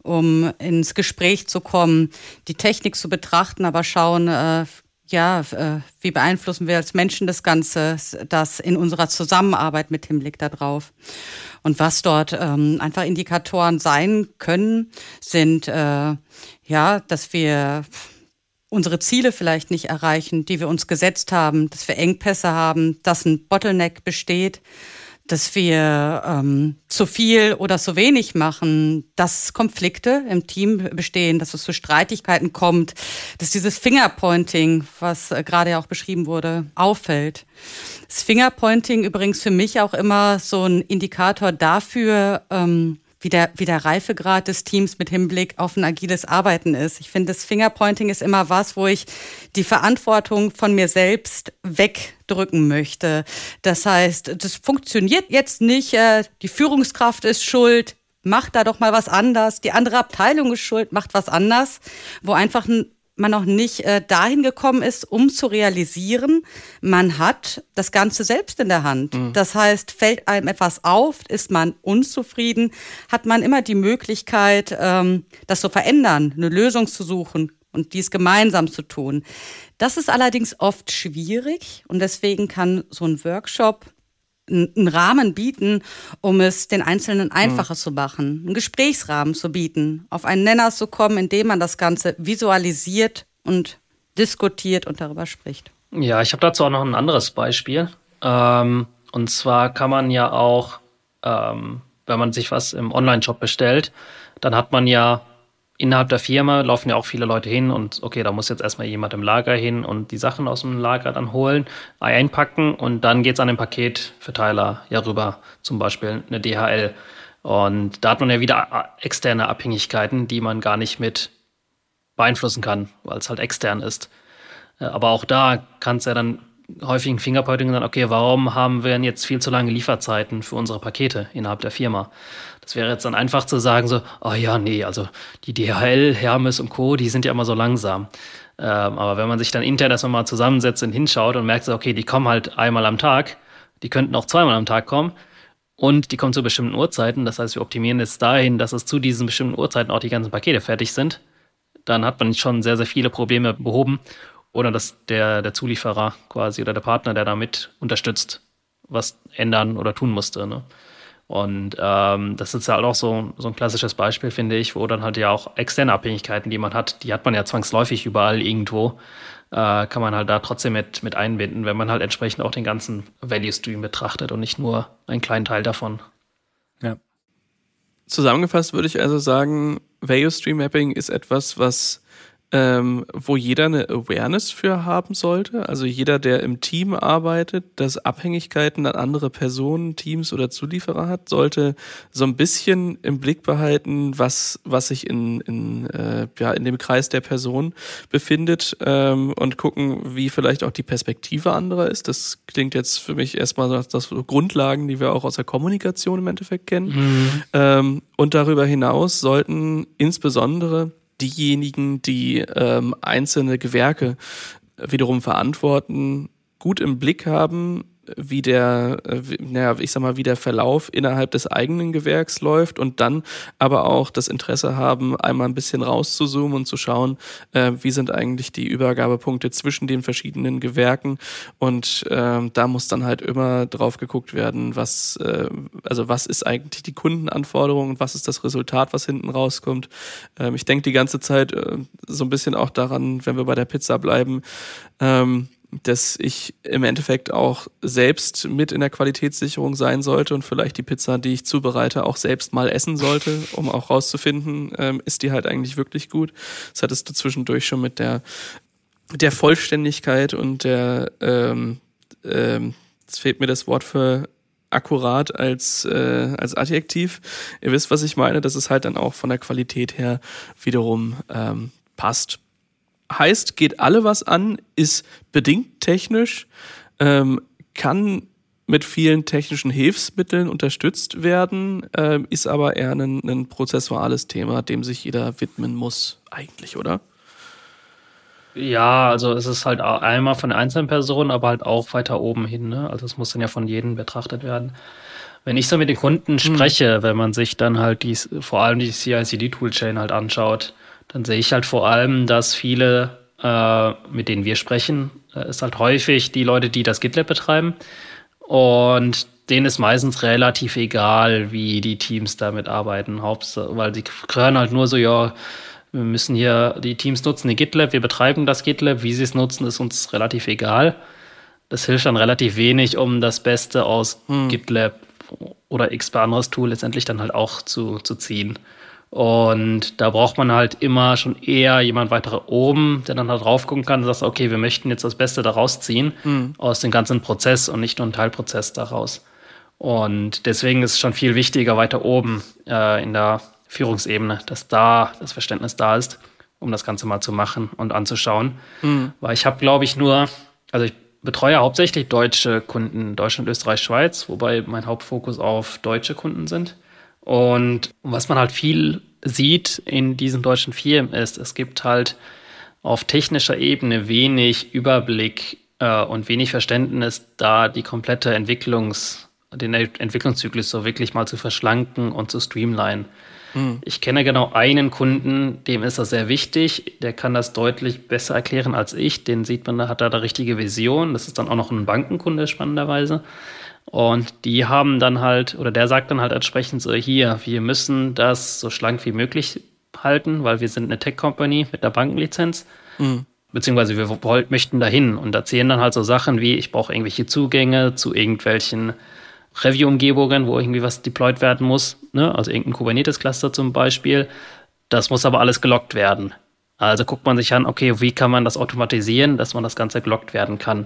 um ins Gespräch zu kommen, die Technik zu betrachten, aber schauen, äh, ja, äh, wie beeinflussen wir als Menschen das Ganze, das in unserer Zusammenarbeit mit Hinblick darauf. Und was dort ähm, einfach Indikatoren sein können, sind, äh, ja, dass wir unsere Ziele vielleicht nicht erreichen, die wir uns gesetzt haben, dass wir Engpässe haben, dass ein Bottleneck besteht, dass wir ähm, zu viel oder zu wenig machen, dass Konflikte im Team bestehen, dass es zu Streitigkeiten kommt, dass dieses Fingerpointing, was äh, gerade ja auch beschrieben wurde, auffällt. Das Fingerpointing übrigens für mich auch immer so ein Indikator dafür, ähm, Wie der, wie der Reifegrad des Teams mit Hinblick auf ein agiles Arbeiten ist. Ich finde, das Fingerpointing ist immer was, wo ich die Verantwortung von mir selbst wegdrücken möchte. Das heißt, das funktioniert jetzt nicht, die Führungskraft ist schuld, macht da doch mal was anders, die andere Abteilung ist schuld, macht was anders, wo einfach man noch nicht dahin gekommen ist, um zu realisieren, man hat das Ganze selbst in der Hand. Mhm. Das heißt, fällt einem etwas auf, ist man unzufrieden, hat man immer die Möglichkeit, das zu verändern, eine Lösung zu suchen und dies gemeinsam zu tun. Das ist allerdings oft schwierig und deswegen kann so ein Workshop einen Rahmen bieten, um es den Einzelnen einfacher mhm. zu machen, einen Gesprächsrahmen zu bieten, auf einen Nenner zu kommen, indem man das Ganze visualisiert und diskutiert und darüber spricht. Ja, ich habe dazu auch noch ein anderes Beispiel. Ähm, und zwar kann man ja auch, ähm, wenn man sich was im Online-Shop bestellt, dann hat man ja innerhalb der Firma laufen ja auch viele Leute hin und okay, da muss jetzt erstmal jemand im Lager hin und die Sachen aus dem Lager dann holen, einpacken und dann geht es an den Paketverteiler ja rüber, zum Beispiel eine D H L. Und da hat man ja wieder externe Abhängigkeiten, die man gar nicht mit beeinflussen kann, weil es halt extern ist. Aber auch da kann es ja dann häufig ein Fingerpointing sein, okay, warum haben wir denn jetzt viel zu lange Lieferzeiten für unsere Pakete innerhalb der Firma? Das wäre jetzt dann einfach zu sagen so, oh ja, nee, also die D H L, Hermes und Co., die sind ja immer so langsam. Ähm, aber wenn man sich dann intern erstmal mal zusammensetzt und hinschaut und merkt, so, okay, die kommen halt einmal am Tag, die könnten auch zweimal am Tag kommen und die kommen zu bestimmten Uhrzeiten. Das heißt, wir optimieren jetzt dahin, dass es zu diesen bestimmten Uhrzeiten auch die ganzen Pakete fertig sind. Dann hat man schon sehr, sehr viele Probleme behoben, ohne dass der, der Zulieferer quasi oder der Partner, der damit unterstützt, was ändern oder tun musste, ne? Und ähm, das ist halt auch so, so ein klassisches Beispiel, finde ich, wo dann halt ja auch externe Abhängigkeiten, die man hat, die hat man ja zwangsläufig überall irgendwo, äh, kann man halt da trotzdem mit, mit einbinden, wenn man halt entsprechend auch den ganzen Value Stream betrachtet und nicht nur einen kleinen Teil davon. Ja. Zusammengefasst würde ich also sagen, Value Stream Mapping ist etwas, was Ähm, wo jeder eine Awareness für haben sollte. Also jeder, der im Team arbeitet, das Abhängigkeiten an andere Personen, Teams oder Zulieferer hat, sollte so ein bisschen im Blick behalten, was, was sich in, in, äh, ja, in dem Kreis der Person befindet, ähm, und gucken, wie vielleicht auch die Perspektive anderer ist. Das klingt jetzt für mich erstmal nach das Grundlagen, die wir auch aus der Kommunikation im Endeffekt kennen. Mhm. Ähm, und darüber hinaus sollten insbesondere diejenigen, die ähm, einzelne Gewerke wiederum verantworten, gut im Blick haben, wie der, äh, wie, naja, ich sag mal, wie der Verlauf innerhalb des eigenen Gewerks läuft und dann aber auch das Interesse haben, einmal ein bisschen rauszuzoomen und zu schauen, äh, wie sind eigentlich die Übergabepunkte zwischen den verschiedenen Gewerken, und äh, da muss dann halt immer drauf geguckt werden, was, äh, also was ist eigentlich die Kundenanforderung und was ist das Resultat, was hinten rauskommt. Äh, ich denke die ganze Zeit äh, so ein bisschen auch daran, wenn wir bei der Pizza bleiben, ähm, dass ich im Endeffekt auch selbst mit in der Qualitätssicherung sein sollte und vielleicht die Pizza, die ich zubereite, auch selbst mal essen sollte, um auch rauszufinden, ähm, ist die halt eigentlich wirklich gut. Das hattest du zwischendurch schon mit der, der Vollständigkeit und der, ähm, ähm, jetzt fehlt mir das Wort für akkurat als, äh, als Adjektiv. Ihr wisst, was ich meine, dass es halt dann auch von der Qualität her wiederum ähm, passt. Heißt, geht alle was an, ist bedingt technisch, ähm, kann mit vielen technischen Hilfsmitteln unterstützt werden, ähm, ist aber eher ein, ein prozessuales Thema, dem sich jeder widmen muss, eigentlich, oder? Ja, also es ist halt einmal von einzelnen Personen, aber halt auch weiter oben hin, ne? Also es muss dann ja von jedem betrachtet werden. Wenn ich so mit den Kunden spreche, hm. wenn man sich dann halt die, vor allem die C I C D-Toolchain halt anschaut, dann sehe ich halt vor allem, dass viele, äh, mit denen wir sprechen, äh, ist halt häufig die Leute, die das GitLab betreiben, und denen ist meistens relativ egal, wie die Teams damit arbeiten, Hauptsache, weil sie hören halt nur so, ja, wir müssen hier, die Teams nutzen die GitLab, wir betreiben das GitLab, wie sie es nutzen, ist uns relativ egal. Das hilft dann relativ wenig, um das Beste aus hm. GitLab oder x bei anderes Tool letztendlich dann halt auch zu, zu ziehen. Und da braucht man halt immer schon eher jemand weiter oben, der dann da halt drauf gucken kann und sagt, okay, wir möchten jetzt das Beste daraus ziehen, mhm. aus dem ganzen Prozess und nicht nur einen Teilprozess daraus. Und deswegen ist es schon viel wichtiger weiter oben äh, in der Führungsebene, dass da das Verständnis da ist, um das Ganze mal zu machen und anzuschauen. Mhm. Weil ich habe, glaube ich, nur, also ich betreue hauptsächlich deutsche Kunden, Deutschland, Österreich, Schweiz, wobei mein Hauptfokus auf deutsche Kunden sind. Und was man halt viel sieht in diesen deutschen Firmen ist, es gibt halt auf technischer Ebene wenig Überblick äh, und wenig Verständnis, da die komplette Entwicklungs, den Entwicklungszyklus so wirklich mal zu verschlanken und zu streamlinen. Mhm. Ich kenne genau einen Kunden, dem ist das sehr wichtig, der kann das deutlich besser erklären als ich, den sieht man, da hat er da richtige Vision, das ist dann auch noch ein Bankenkunde spannenderweise. Und die haben dann halt, oder der sagt dann halt entsprechend so, hier, wir müssen das so schlank wie möglich halten, weil wir sind eine Tech-Company mit einer Bankenlizenz, mhm. beziehungsweise wir wollten, möchten dahin und erzählen dann halt so Sachen wie, ich brauche irgendwelche Zugänge zu irgendwelchen Review-Umgebungen, wo irgendwie was deployed werden muss, ne? Also irgendein Kubernetes-Cluster zum Beispiel, das muss aber alles gelockt werden. Also guckt man sich an, okay, wie kann man das automatisieren, dass man das Ganze gelockt werden kann.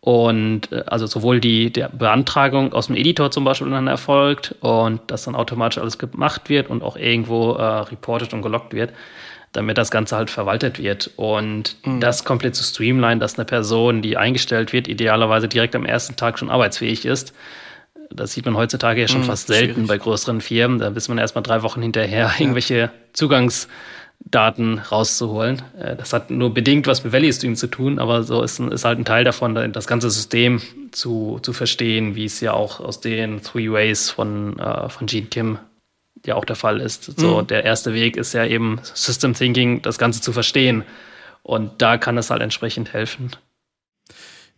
Und also sowohl die, die Beantragung aus dem Editor zum Beispiel dann erfolgt und dass dann automatisch alles gemacht wird und auch irgendwo äh, reported und gelockt wird, damit das Ganze halt verwaltet wird. Und mhm. das komplett zu streamline, dass eine Person, die eingestellt wird, idealerweise direkt am ersten Tag schon arbeitsfähig ist. Das sieht man heutzutage ja schon mhm, fast selten schwierig. Bei größeren Firmen. Da ist man erstmal drei Wochen hinterher, ja. irgendwelche Zugangs- Daten rauszuholen. Das hat nur bedingt was mit Value Stream zu tun, aber so ist, ist halt ein Teil davon, das ganze System zu, zu verstehen, wie es ja auch aus den Three Ways von, äh, von Gene Kim ja auch der Fall ist. So, mhm. der erste Weg ist ja eben System Thinking, das Ganze zu verstehen. Und da kann es halt entsprechend helfen.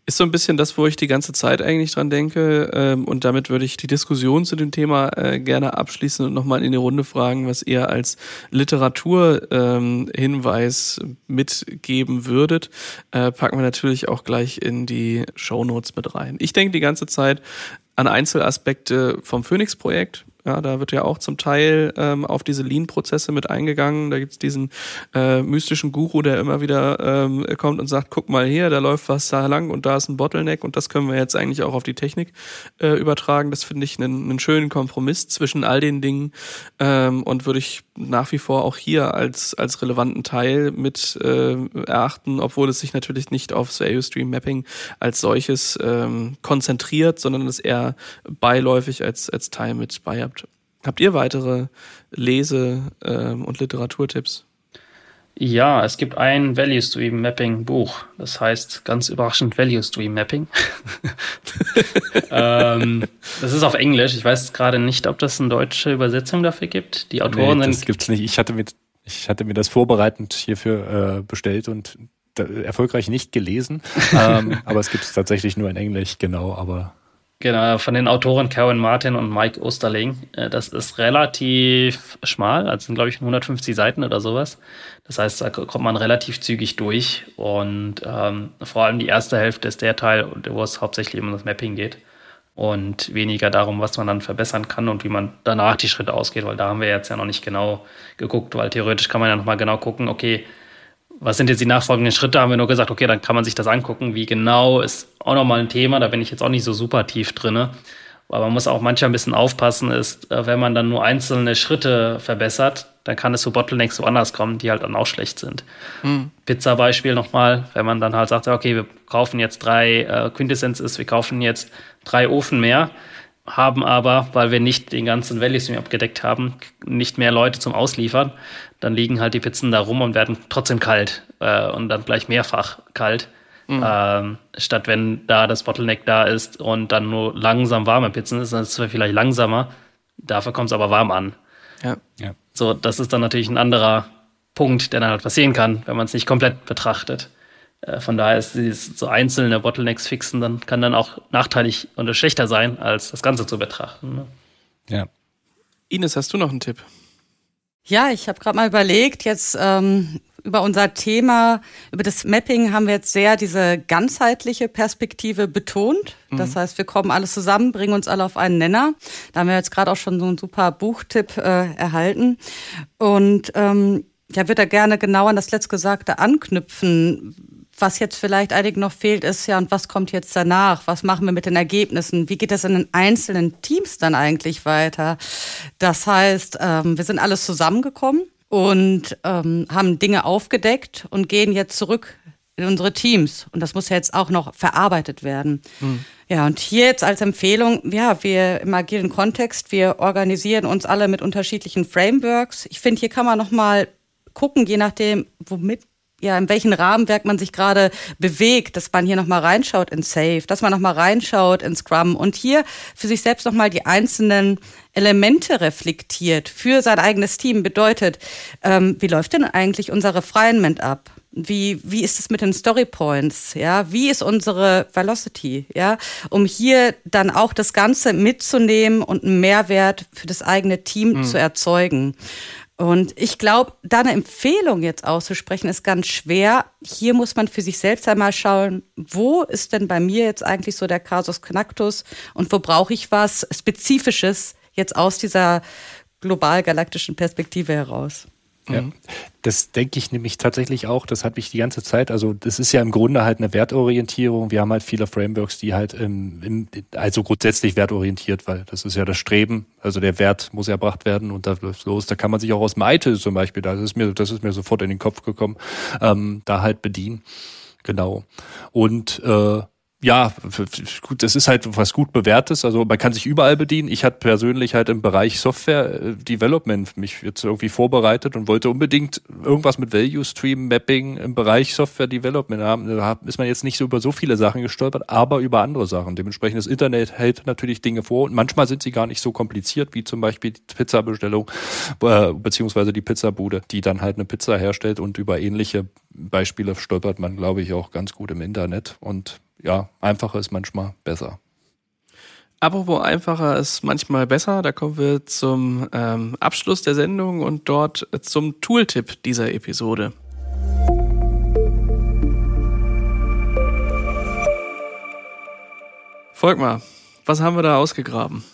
Ist so ein bisschen das, wo ich die ganze Zeit eigentlich dran denke, ähm, und damit würde ich die Diskussion zu dem Thema äh, gerne abschließen und nochmal in die Runde fragen, was ihr als Literaturhinweis ähm, mitgeben würdet. Äh, packen wir natürlich auch gleich in die Shownotes mit rein. Ich denke die ganze Zeit an Einzelaspekte vom Phoenix-Projekt. Ja, da wird ja auch zum Teil ähm, auf diese Lean-Prozesse mit eingegangen. Da gibt es diesen äh, mystischen Guru, der immer wieder ähm, kommt und sagt, guck mal hier, da läuft was da lang und da ist ein Bottleneck und das können wir jetzt eigentlich auch auf die Technik äh, übertragen. Das finde ich einen, einen schönen Kompromiss zwischen all den Dingen ähm, und würde ich nach wie vor auch hier als, als relevanten Teil mit äh, erachten, obwohl es sich natürlich nicht aufs Value Stream Mapping als solches ähm, konzentriert, sondern es eher beiläufig als, als Teil mit bei habt. Habt ihr weitere Lese- ähm, und Literaturtipps? Ja, es gibt ein Value Stream Mapping Buch. Das heißt ganz überraschend Value Stream Mapping. ähm, das ist auf Englisch. Ich weiß gerade nicht, ob das eine deutsche Übersetzung dafür gibt. Die Autoren nee, das sind. Das gibt's nicht. Ich hatte mit, ich hatte mir das vorbereitend hierfür äh, bestellt und da, erfolgreich nicht gelesen. ähm, aber es gibt es tatsächlich nur in Englisch, genau. Aber Genau, von den Autoren Karen Martin und Mike Osterling. Das ist relativ schmal, also sind, glaube ich, hundertfünfzig Seiten oder sowas. Das heißt, da kommt man relativ zügig durch und ähm, vor allem die erste Hälfte ist der Teil, wo es hauptsächlich um das Mapping geht und weniger darum, was man dann verbessern kann und wie man danach die Schritte ausgeht, weil da haben wir jetzt ja noch nicht genau geguckt, weil theoretisch kann man ja nochmal genau gucken, okay, was sind jetzt die nachfolgenden Schritte? Haben wir nur gesagt, okay, dann kann man sich das angucken. Wie genau ist auch nochmal ein Thema. Da bin ich jetzt auch nicht so super tief drin. Aber man muss auch manchmal ein bisschen aufpassen, ist, wenn man dann nur einzelne Schritte verbessert, dann kann es zu Bottlenecks woanders kommen, die halt dann auch schlecht sind. Mhm. Pizza-Beispiel nochmal, wenn man dann halt sagt, okay, wir kaufen jetzt drei, äh, Quintessenz ist, wir kaufen jetzt drei Ofen mehr, haben aber, weil wir nicht den ganzen Value Stream abgedeckt haben, nicht mehr Leute zum Ausliefern, dann liegen halt die Pizzen da rum und werden trotzdem kalt. äh, und dann gleich mehrfach kalt. Mhm. Ähm, statt wenn da das Bottleneck da ist und dann nur langsam warme Pizzen ist, dann ist es zwar vielleicht langsamer, dafür kommt es aber warm an. Ja. Ja. So, das ist dann natürlich ein anderer Punkt, der dann halt passieren kann, wenn man es nicht komplett betrachtet. Äh, von daher ist dieses so einzelne Bottlenecks fixen, dann kann dann auch nachteilig und schlechter sein, als das Ganze zu betrachten. Ne? Ja. Ines, hast du noch einen Tipp? Ja, ich habe gerade mal überlegt, jetzt ähm, über unser Thema, über das Mapping haben wir jetzt sehr diese ganzheitliche Perspektive betont. Mhm. Das heißt, wir kommen alles zusammen, bringen uns alle auf einen Nenner. Da haben wir jetzt gerade auch schon so einen super Buchtipp äh, erhalten. Und ähm, ja, würde da gerne genau an das Letztgesagte anknüpfen. Was jetzt vielleicht einigen noch fehlt, ist ja, und was kommt jetzt danach? Was machen wir mit den Ergebnissen? Wie geht das in den einzelnen Teams dann eigentlich weiter? Das heißt, wir sind alles zusammengekommen und haben Dinge aufgedeckt und gehen jetzt zurück in unsere Teams. Und das muss ja jetzt auch noch verarbeitet werden. Hm. Ja, und hier jetzt als Empfehlung, ja, wir im agilen Kontext, wir organisieren uns alle mit unterschiedlichen Frameworks. Ich finde, hier kann man nochmal gucken, je nachdem, womit ja, in welchem Rahmenwerk man sich gerade bewegt, dass man hier nochmal reinschaut in Safe, dass man nochmal reinschaut in Scrum und hier für sich selbst nochmal die einzelnen Elemente reflektiert für sein eigenes Team. Bedeutet, ähm, wie läuft denn eigentlich unser Refinement ab? Wie, wie ist es mit den Story Points? Ja, wie ist unsere Velocity? Ja, um hier dann auch das Ganze mitzunehmen und einen Mehrwert für das eigene Team mhm. zu erzeugen. Und ich glaube, da eine Empfehlung jetzt auszusprechen, ist ganz schwer. Hier muss man für sich selbst einmal schauen, wo ist denn bei mir jetzt eigentlich so der Kasus Knacktus und wo brauche ich was Spezifisches jetzt aus dieser global-galaktischen Perspektive heraus. Ja, das denke ich nämlich tatsächlich auch, das habe ich die ganze Zeit, also das ist ja im Grunde halt eine Wertorientierung, wir haben halt viele Frameworks, die halt, im, im, also grundsätzlich wertorientiert, weil das ist ja das Streben, also der Wert muss erbracht werden und da läuft los, da kann man sich auch aus dem I T I L zum Beispiel, das ist mir, das ist mir sofort in den Kopf gekommen, ähm, da halt bedienen, genau, und äh, ja, gut, es ist halt was gut bewährtes, also man kann sich überall bedienen. Ich hatte persönlich halt im Bereich Software Development mich jetzt irgendwie vorbereitet und wollte unbedingt irgendwas mit Value Stream Mapping im Bereich Software Development haben. Da ist man jetzt nicht so über so viele Sachen gestolpert, aber über andere Sachen. Dementsprechend das Internet hält natürlich Dinge vor und manchmal sind sie gar nicht so kompliziert wie zum Beispiel die Pizzabestellung äh, beziehungsweise die Pizzabude, die dann halt eine Pizza herstellt, und über ähnliche Beispiele stolpert man, glaube ich, auch ganz gut im Internet. Und ja, einfacher ist manchmal besser. Apropos einfacher ist manchmal besser, da kommen wir zum ähm, Abschluss der Sendung und dort zum Tooltip dieser Episode. Volkmar, was haben wir da ausgegraben?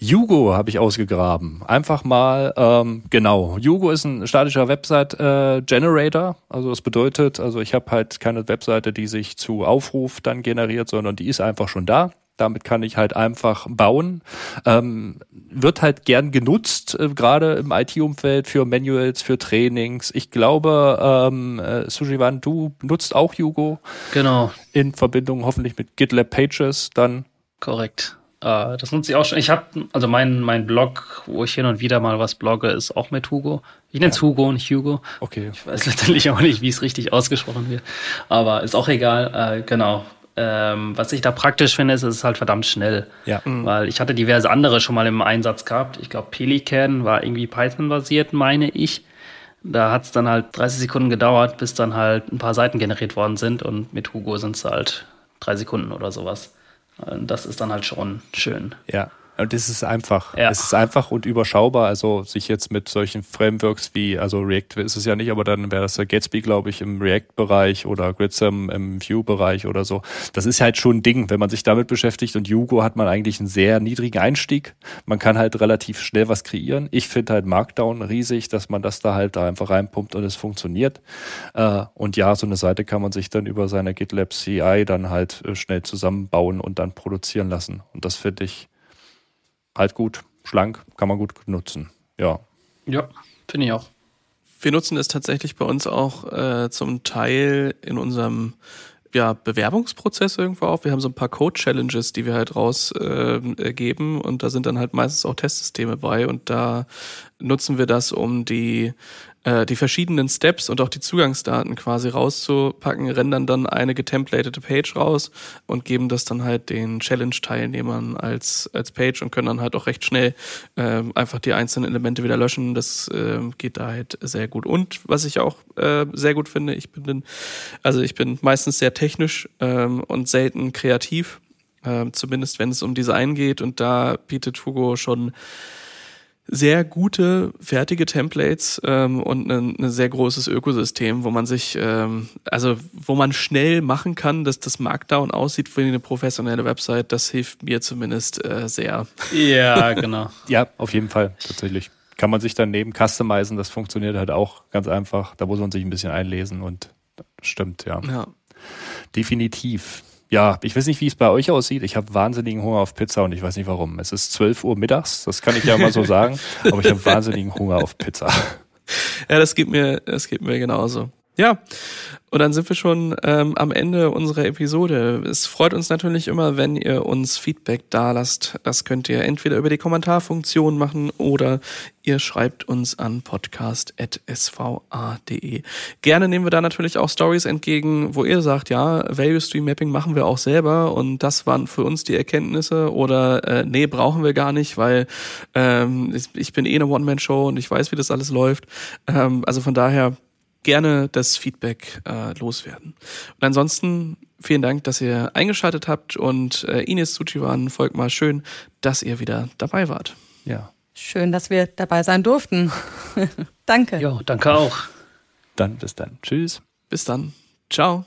Hugo habe ich ausgegraben. Einfach mal, ähm, genau. Hugo ist ein statischer Website-Generator. Äh, also das bedeutet, also ich habe halt keine Webseite, die sich zu Aufruf dann generiert, sondern die ist einfach schon da. Damit kann ich halt einfach bauen. Ähm, wird halt gern genutzt, äh, gerade im I T-Umfeld, für Manuals, für Trainings. Ich glaube, ähm, äh, Sujivan, du nutzt auch Hugo. Genau. In Verbindung hoffentlich mit GitLab Pages dann. Korrekt. Das nutze ich auch schon. Ich habe, also mein, mein Blog, wo ich hin und wieder mal was blogge, ist auch mit Hugo. Ich nenne es ja. Hugo und Hugo. Okay. Ich weiß letztendlich auch nicht, wie es richtig ausgesprochen wird. Aber ist auch egal. Äh, genau. Ähm, was ich da praktisch finde, ist, es ist halt verdammt schnell. Ja. Mhm. Weil ich hatte diverse andere schon mal im Einsatz gehabt. Ich glaube, Pelican war irgendwie Python-basiert, meine ich. Da hat es dann halt dreißig Sekunden gedauert, bis dann halt ein paar Seiten generiert worden sind. Und mit Hugo sind es halt drei Sekunden oder sowas. Das ist dann halt schon schön. Ja, und es ist einfach. Ja. Es ist einfach und überschaubar. Also sich jetzt mit solchen Frameworks wie, also React ist es ja nicht, aber dann wäre das ja Gatsby, glaube ich, im React-Bereich oder Grissom im Vue-Bereich oder so. Das ist halt schon ein Ding, wenn man sich damit beschäftigt. Und Hugo hat man eigentlich einen sehr niedrigen Einstieg. Man kann halt relativ schnell was kreieren. Ich finde halt Markdown riesig, dass man das da halt da einfach reinpumpt und es funktioniert. Und ja, so eine Seite kann man sich dann über seine GitLab C I dann halt schnell zusammenbauen und dann produzieren lassen. Und das finde ich halt gut, schlank, kann man gut nutzen. Ja, ja, finde ich auch. Wir nutzen es tatsächlich bei uns auch äh, zum Teil in unserem ja, Bewerbungsprozess irgendwo auf. Wir haben so ein paar Code-Challenges, die wir halt rausgeben äh, und da sind dann halt meistens auch Testsysteme bei und da nutzen wir das, um die äh, die verschiedenen Steps und auch die Zugangsdaten quasi rauszupacken, rendern dann eine getemplatete Page raus und geben das dann halt den Challenge-Teilnehmern als, als Page und können dann halt auch recht schnell äh, einfach die einzelnen Elemente wieder löschen. Das äh, geht da halt sehr gut. Und was ich auch äh, sehr gut finde, ich bin dann, also ich bin meistens sehr technisch äh, und selten kreativ. Äh, zumindest wenn es um Design geht, und da bietet Hugo schon sehr gute, fertige Templates ähm, und ein ne, ne sehr großes Ökosystem, wo man sich, ähm, also wo man schnell machen kann, dass das Markdown aussieht wie eine professionelle Website. Das hilft mir zumindest äh, sehr. Ja, genau. Ja, auf jeden Fall, tatsächlich. Kann man sich daneben customizen, das funktioniert halt auch ganz einfach. Da muss man sich ein bisschen einlesen und stimmt, ja. Ja. Definitiv. Ja, ich weiß nicht, wie es bei euch aussieht. Ich habe wahnsinnigen Hunger auf Pizza und ich weiß nicht warum. Es ist zwölf Uhr mittags, das kann ich ja mal so sagen, aber ich habe wahnsinnigen Hunger auf Pizza. Ja, das geht mir, das geht mir genauso. Ja, und dann sind wir schon ähm, am Ende unserer Episode. Es freut uns natürlich immer, wenn ihr uns Feedback da lasst. Das könnt ihr entweder über die Kommentarfunktion machen oder ihr schreibt uns an podcast at s v a punkt d e. Gerne nehmen wir da natürlich auch Stories entgegen, wo ihr sagt, ja, Value Stream Mapping machen wir auch selber und das waren für uns die Erkenntnisse, oder äh, nee, brauchen wir gar nicht, weil ähm, ich bin eh eine One-Man-Show und ich weiß, wie das alles läuft. Ähm, also von daher gerne das Feedback äh, loswerden. Und ansonsten vielen Dank, dass ihr eingeschaltet habt, und äh, Ines, Tsuchiwan, Volkmar, schön, dass ihr wieder dabei wart. Ja. Schön, dass wir dabei sein durften. Danke. Jo, danke auch. Dann bis dann. Tschüss. Bis dann. Ciao.